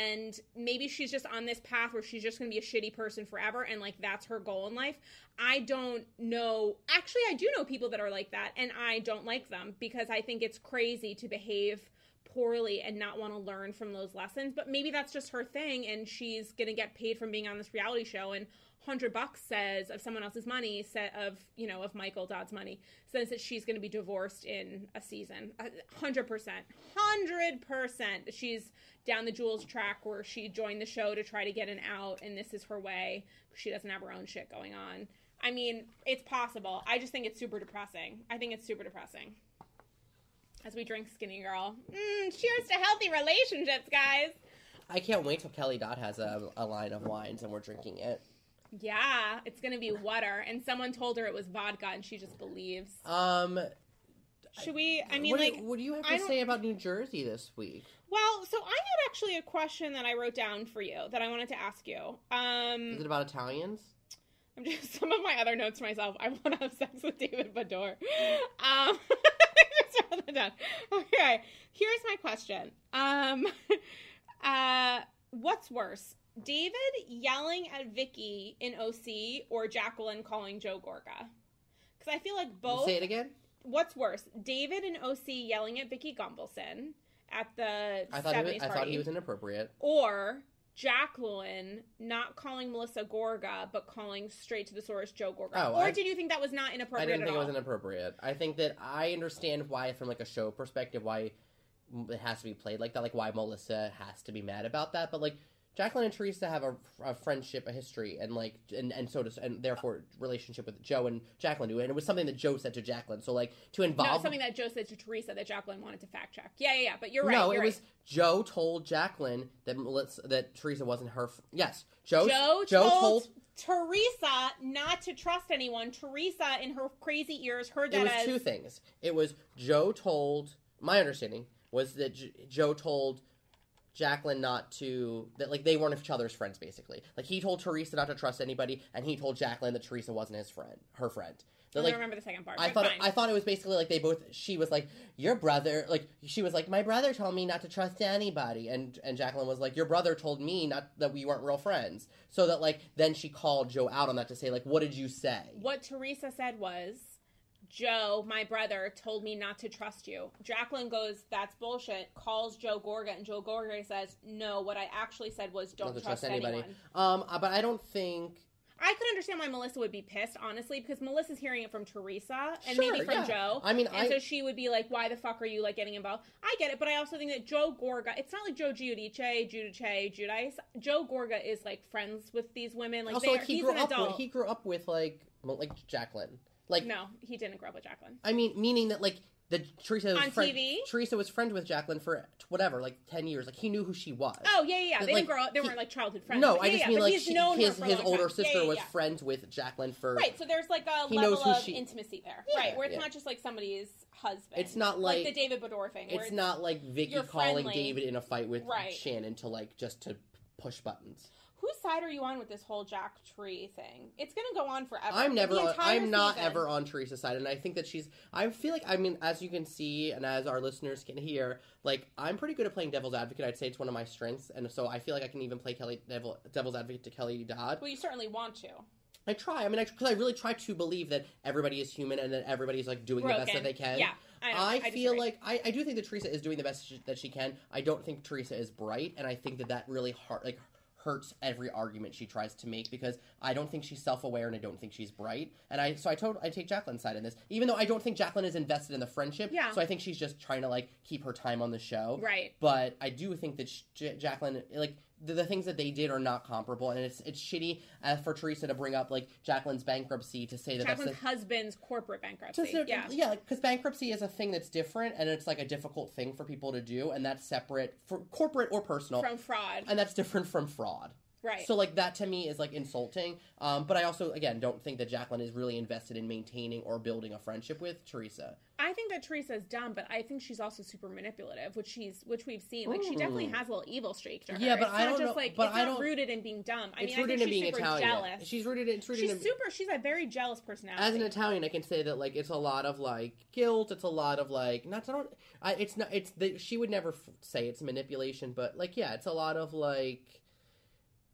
And maybe she's just on this path where she's just going to be a shitty person forever, and, like, that's her goal in life. I don't know. Actually, I do know people that are like that, and I don't like them, because I think it's crazy to behave poorly and not want to learn from those lessons. But maybe that's just her thing, and she's going to get paid from being on this reality show, and one hundred bucks says of someone else's money, set of, you know, of Michael Dodd's money, says that she's going to be divorced in a season. one hundred percent. one hundred percent. She's down the Jules track where she joined the show to try to get an out, and this is her way. She doesn't have her own shit going on. I mean, it's possible. I just think it's super depressing. I think it's super depressing. As we drink Skinny Girl. Mm, cheers to healthy relationships, guys. I can't wait till Kelly Dodd has a, a line of wines and we're drinking it. Yeah, it's going to be water. And someone told her it was vodka, and she just believes. Um, Should we, I mean, what like... Do you, what do you have to say about New Jersey this week? Well, so I had actually a question that I wrote down for you that I wanted to ask you. Um, Is it about Italians? I'm just, some of my other notes to myself. I want to have sex with David Beador. Um, okay, here's my question. Um, uh, what's worse? David yelling at Vicki in O C, or Jacqueline calling Joe Gorga? Because I feel like both... Say it again? What's worse? David in O C yelling at Vicki Gunvalson at the I thought seventies was, I party. I thought he was inappropriate. Or Jacqueline not calling Melissa Gorga, but calling straight to the source Joe Gorga. Oh, or I, did you think that was not inappropriate at all? I didn't think it was inappropriate. I think that I understand why, from like a show perspective, why... it has to be played like that, like why Melissa has to be mad about that. But like Jacqueline and Teresa have a, a friendship, a history, and like, and, and so does, and therefore relationship with Joe and Jacqueline do. And it was something that Joe said to Jacqueline. So like to involve no, something that Joe said to Teresa that Jacqueline wanted to fact check. Yeah, yeah, yeah. But you're right. No, you're it right. was Joe told Jacqueline that Melissa, that Teresa wasn't her. F- yes, Joe. Joe, Joe told, told Teresa not to trust anyone. Teresa, in her crazy ears, heard that. It was as... two things. It was Joe told. My understanding was that J- Joe told. Jacqueline not to, that like they weren't each other's friends basically. Like he told Teresa not to trust anybody, and he told Jacqueline that Teresa wasn't his friend, her friend. That, like, I don't remember the second part. I thought it, I thought it was basically like they both. She was like, "Your brother," like she was like, "My brother told me not to trust anybody," and and Jacqueline was like, "Your brother told me not that we weren't real friends." So that like then she called Joe out on that to say like, "What did you say?" What Teresa said was, Joe, my brother, told me not to trust you. Jacqueline goes, that's bullshit, calls Joe Gorga, and Joe Gorga says, no, what I actually said was don't trust, trust anybody. Anyone. Um, but I don't think... I could understand why Melissa would be pissed, honestly, because Melissa's hearing it from Teresa and sure, maybe from yeah. Joe. I mean, and I... so she would be like, why the fuck are you, like, getting involved? I get it, but I also think that Joe Gorga, it's not like Joe Giudice, Giudice, Giudice. Joe Gorga is, like, friends with these women. Like, also, they are, like, he he's grew an up adult. With, he grew up with, like, like Jacqueline. Like, no, he didn't grow up with Jacqueline. I mean, meaning that, like, the Teresa was on friend, T V. Teresa was friend with Jacqueline for whatever, like ten years. Like he knew who she was. Oh yeah, yeah, yeah. That, they like, didn't grow up. They he, weren't like childhood friends. No, yeah, I just yeah, mean like she, his his older time. sister yeah, yeah, yeah. was friends with Jacqueline for right. So there's like a level of she, intimacy there, yeah, right? Where it's yeah. not just like somebody's husband. It's not like, like the David Beador thing. It's, it's not like Vicki calling friendly. David in a fight with right. Shannon to like just to push buttons. Whose side are you on with this whole Jack Tree thing? It's going to go on forever. I'm never on, I'm not season. ever on Teresa's side, and I think that she's, I feel like, I mean, as you can see, and as our listeners can hear, like, I'm pretty good at playing devil's advocate. I'd say it's one of my strengths, and so I feel like I can even play Kelly devil, devil's advocate to Kelly Dodd. Well, you certainly want to. I try. I mean, because I, I really try to believe that everybody is human and that everybody's, like, doing Broken. the best that they can. Yeah. I, I, I feel like, I, I do think that Teresa is doing the best she, that she can. I don't think Teresa is bright, and I think that that really, hard, like, hurts every argument she tries to make because I don't think she's self-aware and I don't think she's bright. And I so I told I take Jacqueline's side in this, even though I don't think Jacqueline is invested in the friendship. Yeah. So I think she's just trying to like keep her time on the show. Right. But I do think that she, Jacqueline, like the, the things that they did are not comparable, and it's it's shitty uh, for Teresa to bring up like Jacqueline's bankruptcy to say that Jacqueline's that's a, husband's corporate bankruptcy. To, yeah. Yeah. Because like, bankruptcy is a thing that's different and it's like a difficult thing for people to do, and that's separate for corporate or personal from fraud, and that's different from fraud. Right. So, like, that to me is, like, insulting. Um, but I also, again, don't think that Jacqueline is really invested in maintaining or building a friendship with Teresa. I think that Teresa's dumb, but I think she's also super manipulative, which she's, which we've seen. Like, mm. she definitely has a little evil streak to her. Yeah, but it's I not don't just, know. Like, but it's I not rooted in being dumb. I mean, I think she's being super Italian. jealous. She's rooted in... It's rooted she's in, super... She's a very jealous personality. As an Italian, I can say that, like, it's a lot of, like, guilt. It's a lot of, like... Not... I don't... I, it's not... It's... The, she would never f- say it's manipulation, but, like, yeah, it's a lot of, like...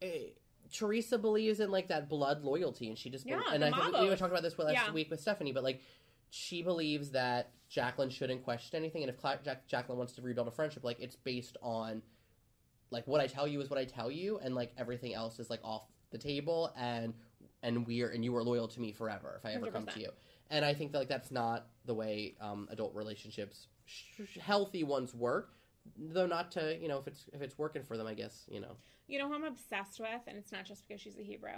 Hey, Teresa believes in like that blood loyalty, and she just yeah, and I think we talked about this last yeah. week with Stephanie, but like she believes that Jacqueline shouldn't question anything, and if Cla- Jack- Jacqueline wants to rebuild a friendship, like it's based on like what I tell you is what I tell you, and like everything else is like off the table, and and we're and you are loyal to me forever if I ever one hundred percent come to you, and I think that like that's not the way um, adult relationships, sh- healthy ones work. Though not to, you know, if it's if it's working for them, I guess, you know. You know who I'm obsessed with, and it's not just because she's a Hebrew?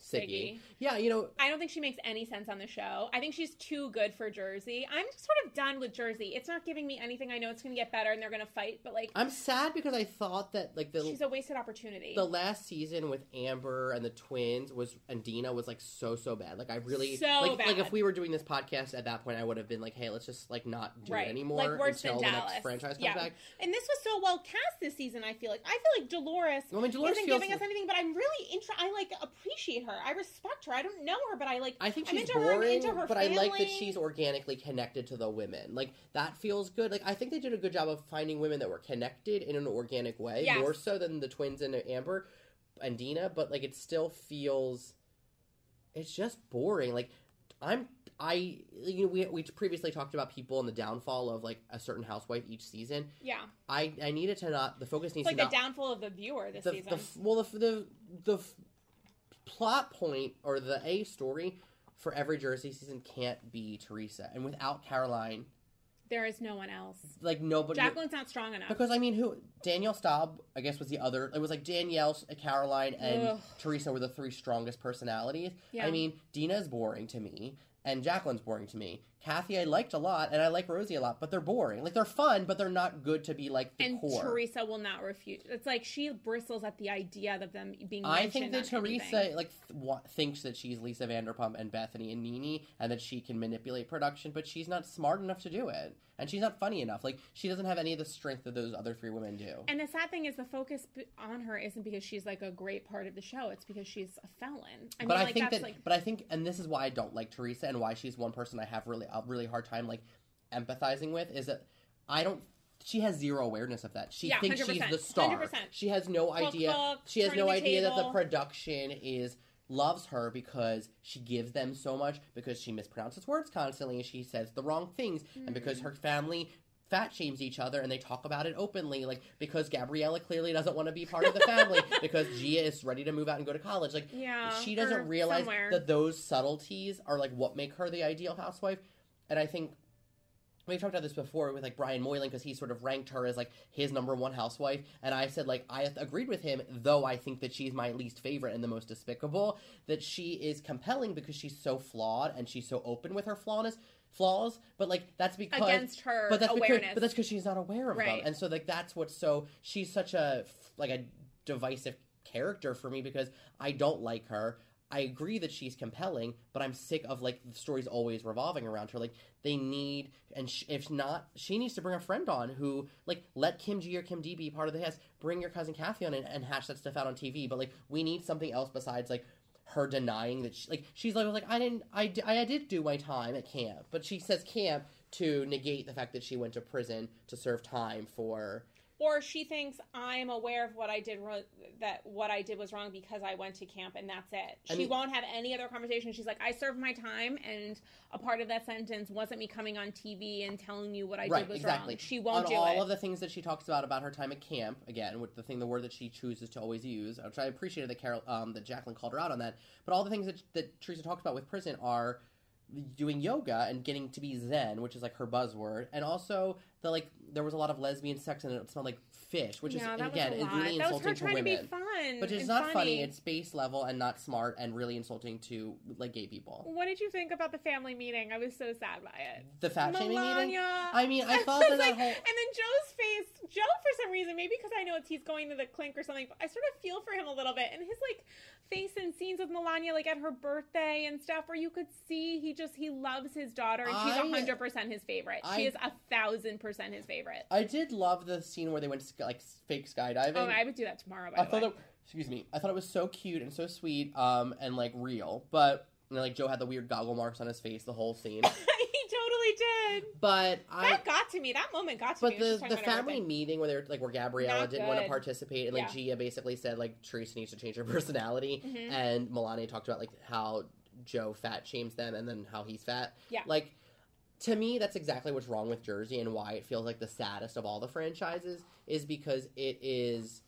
Siggy. Siggy. Yeah, you know. I don't think she makes any sense on the show. I think she's too good for Jersey. I'm sort of done with Jersey. It's not giving me anything. I know it's going to get better, and they're going to fight, but, like... I'm sad because I thought that, like, the... She's a wasted opportunity. The last season with Amber and the twins was... And Dina was, like, so, so bad. Like, I really... So like, bad. Like, if we were doing this podcast at that point, I would have been like, hey, let's just, like, not do right. it anymore. Like, worse until than the Dallas. Next franchise comes yeah. back. And this was so well cast this season, I feel like. I feel like Dolores, well, I mean, Dolores isn't feels... giving us anything, but I'm really... Intra- I, like, appreciate her. I respect her. I don't know her, but I like. I think she's I'm into boring, her, I'm into her but family. I like that she's organically connected to the women. Like that feels good. Like I think they did a good job of finding women that were connected in an organic Ouai, yes. more so than the twins and Amber and Dina. But like, it still feels, it's just boring. Like I'm, I you know we we previously talked about people and the downfall of like a certain housewife each season. Yeah, I I needed to not the focus needs it's like to like the not, downfall of the viewer this the, season. The, well, the the the. Plot point or the A story for every Jersey season can't be Teresa, and without Caroline, There is no one else. Like, nobody. Jacqueline's not strong enough. Because, I mean, who? Danielle Staub, I guess, was the other. It was like Danielle, Caroline, and Ugh. Teresa were the three strongest personalities. Yeah. I mean, Dina's boring to me, and Jacqueline's boring to me. Kathy I liked a lot, and I like Rosie a lot, but they're boring. Like, they're fun, but they're not good to be, like, the and core. And Teresa will not refute. It's like she bristles at the idea of them being I think that Teresa, anything. like, th- thinks that she's Lisa Vanderpump and Bethenny and Nene, and that she can manipulate production, but she's not smart enough to do it. And she's not funny enough. Like, she doesn't have any of the strength that those other three women do. And the sad thing is the focus on her isn't because she's, like, a great part of the show. It's because she's a felon. I mean, but I like, think that's, that, like... But I think, and this is why I don't like Teresa and why she's one person I have really... a really hard time, like, empathizing with, is that I don't... She has zero awareness of that. She yeah, thinks she's the star. one hundred percent She has no idea... Cook, she has no idea table. that the production is... loves her because she gives them so much, because she mispronounces words constantly, and she says the wrong things, mm. and because her family... fat shames each other, and they talk about it openly, like, because Gabriella clearly doesn't want to be part of the family, because Gia is ready to move out and go to college. Like, yeah, she doesn't realize somewhere. that those subtleties are, like, what make her the ideal housewife. And I think we've talked about this before with, like, Brian Moylan, because he sort of ranked her as, like, his number one housewife, and I said, like, I agreed with him, though I think that she's my least favorite and the most despicable, that she is compelling because she's so flawed, and she's so open with her flawness. Flaws, but, like, that's because... Against her but that's awareness. Because, but that's because she's not aware of right. them. And so, like, that's what's so... She's such a, like, a divisive character for me, because I don't like her. I agree that she's compelling, but I'm sick of, like, the stories always revolving around her. Like, they need... And sh- if not, she needs to bring a friend on who, like, let Kim G or Kim D be part of the house. Bring your cousin Kathy on and, and hash that stuff out on T V. But, like, we need something else besides, like... her denying that she, like, she's like, like I didn't, I, I did do my time at camp, but she says camp to negate the fact that she went to prison to serve time for. Or she thinks I'm aware of what I did ro- that what I did was wrong because I went to camp, and that's it. She I mean, won't have any other conversation. She's like, I served my time, and a part of that sentence wasn't me coming on T V and telling you what I right, did was exactly. wrong. She won't on do all it. All of the things that she talks about about her time at camp, again, with the thing, the word that she chooses to always use, which I appreciated that Carol, um, that Jacqueline called her out on that. But all the things that, that Teresa talks about with prison are doing yoga and getting to be zen, which is, like, her buzzword, and also the, like, there was a lot of lesbian sex and it smelled like fish, which yeah, is again is really that insulting to women. To be fun but it's not funny. funny. It's base level and not smart and really insulting to, like, gay people. What did you think about the family meeting? I was so sad by it. The fat shaming meeting. I mean, I thought that, like, that whole. And then Joe's face. Joe, for some reason, maybe because I know it's he's going to the clink or something, but I sort of feel for him a little bit, and his, like, face in scenes with Melania, like, at her birthday and stuff, where you could see he just he loves his daughter, and I, she's a hundred percent his favorite. I, she is a thousand percent. his favorite. I did love the scene where they went to, like, fake skydiving. Oh, I would do that tomorrow, by I the thought way. It, excuse me. I thought it was so cute and so sweet, um, and, like, real. But, you know, like, Joe had the weird goggle marks on his face the whole scene. He totally did. But I... That got to me. That moment got to but me. But the, the family meeting where they were, like, where Gabriella didn't want to participate, and, like, yeah. Gia basically said, like, Teresa needs to change her personality, mm-hmm. and Melania talked about, like, how Joe fat shames them, and then how he's fat. Yeah. Like... To me, that's exactly what's wrong with Jersey, and why it feels like the saddest of all the franchises is because it is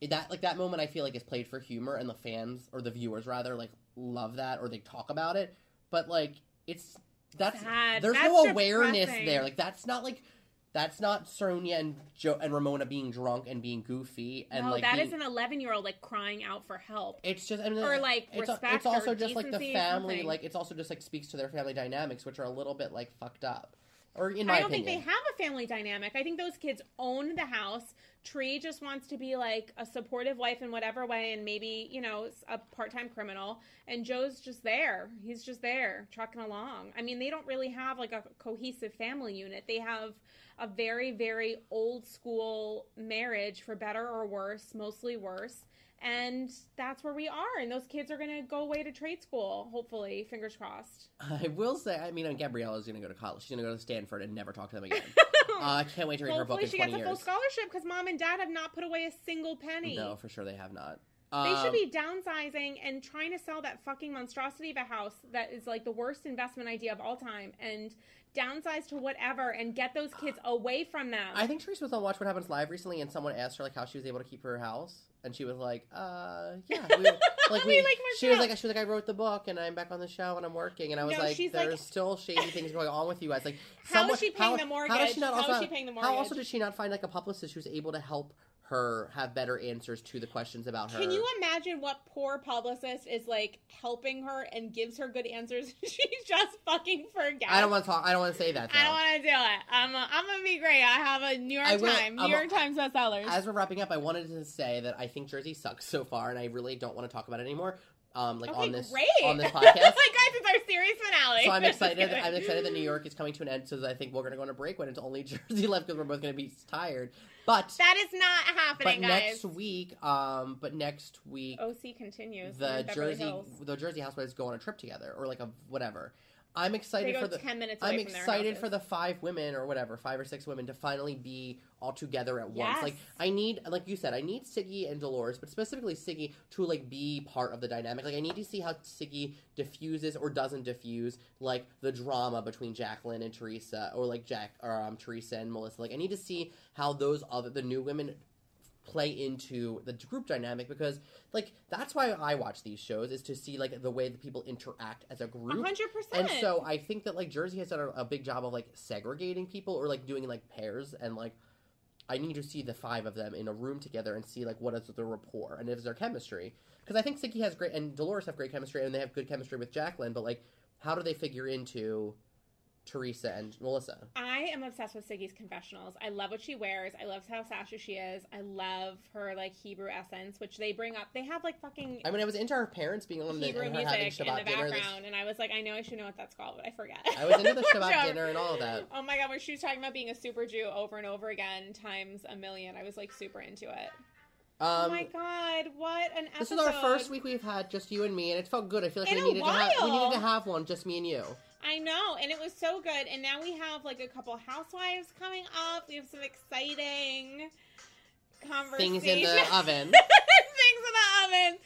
that like that moment I feel like is played for humor, and the fans or the viewers rather like love that, or they talk about it. But like it's that's Sad. there's that's no awareness depressing. there. Like that's not like that's not Sonja and Jo- and Ramona being drunk and being goofy and no, like that being, is an eleven-year-old like crying out for help. It's just I mean, or like it's respect. A, it's also or just like the family. Like it's also just like speaks to their family dynamics, which are a little bit like fucked up. Or in my I don't opinion. think they have a family dynamic. I think those kids own the house. Tree just wants to be, like, a supportive wife in whatever way, and maybe, you know, a part-time criminal. And Joe's just there. He's just there, trucking along. I mean, they don't really have, like, a cohesive family unit. They have a very, very old-school marriage, for better or worse, mostly worse. And that's where we are. And those kids are going to go away to trade school, hopefully. Fingers crossed. I will say, I mean, Gabriella's going to go to college. She's going to go to Stanford and never talk to them again. I uh, can't wait to read hopefully her book in twenty years. Hopefully she gets a full scholarship, because Mom and Dad have not put away a single penny. No, for sure they have not. They um, should be downsizing and trying to sell that fucking monstrosity of a house that is, like, the worst investment idea of all time, and downsize to whatever and get those kids away from them. I think Teresa was on Watch What Happens Live recently, and someone asked her, like, how she was able to keep her house. And she was like, uh, yeah. We, like, we, we like she was out. like, she was like, I wrote the book and I'm back on the show and I'm working. And I was no, like, there's like, still shady things going on with you guys. Like, how someone, is she paying how, the mortgage? How is she not also, how is she paying the mortgage? How also did she not find like a publicist who's able to help her have better answers to the questions about her? Can you imagine what poor publicist is like helping her and gives her good answers? She just fucking forgets. I don't want to talk. I don't want to say that. Though. I don't want to do it. I'm a, I'm gonna be great. I have a New York Times, New York Times bestsellers. As we're wrapping up, I wanted to say that I think Jersey sucks so far, and I really don't want to talk about it anymore. Um, like okay, on this great. on this podcast. Like guys, it's our series finale. So I'm excited. I'm excited that New York is coming to an end. So I think we're gonna go on a break when it's only Jersey left because we're both gonna be tired. But that is not happening, but guys. Next week, um, but next week, O C continues. The Jersey, the Jersey Housewives go on a trip together, or like a whatever. I'm excited they go for the ten minutes. Away I'm from excited their for the five women or whatever, five or six women to finally be all together at yes. once. Like I need, like you said, I need Siggy and Dolores, but specifically Siggy to like be part of the dynamic. Like I need to see how Siggy diffuses or doesn't diffuse like the drama between Jacqueline and Teresa, or like Jack or um, Teresa and Melissa. Like I need to see how those other the new women play into the group dynamic, because like that's why I watch these shows, is to see like the way the people interact as a group. one hundred percent And so I think that like Jersey has done a, a big job of like segregating people or like doing like pairs, and like I need to see the five of them in a room together and see like what is their rapport and is their chemistry, because I think Siggy has great and Dolores have great chemistry and they have good chemistry with Jacqueline, but like how do they figure into Teresa and Melissa? I am obsessed with Siggy's confessionals. I love what she wears. I love how sassy she is. I love her like Hebrew essence, which they bring up. They have like fucking. I mean, I was into her parents being on the Hebrew music having Shabbat in the background, dinner, this... and I was like, I know I should know what that's called, but I forget. I was into the Shabbat dinner and all of that. Oh my god, when she was talking about being a super Jew over and over again times a million, I was like super into it. Um, oh my god, what an episode! This is our first week we've had just you and me, and it felt good. I feel like in we needed to have we needed to have one just me and you. I know, and it was so good. And now we have like a couple housewives coming up. We have some exciting conversations. Things in the oven. Things in the oven.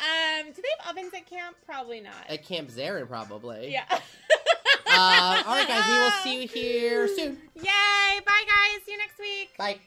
Um, do they have ovens at camp? Probably not. At Camp Zarin, probably. Yeah. uh, all right, guys. We will see you here soon. Yay! Bye, guys. See you next week. Bye.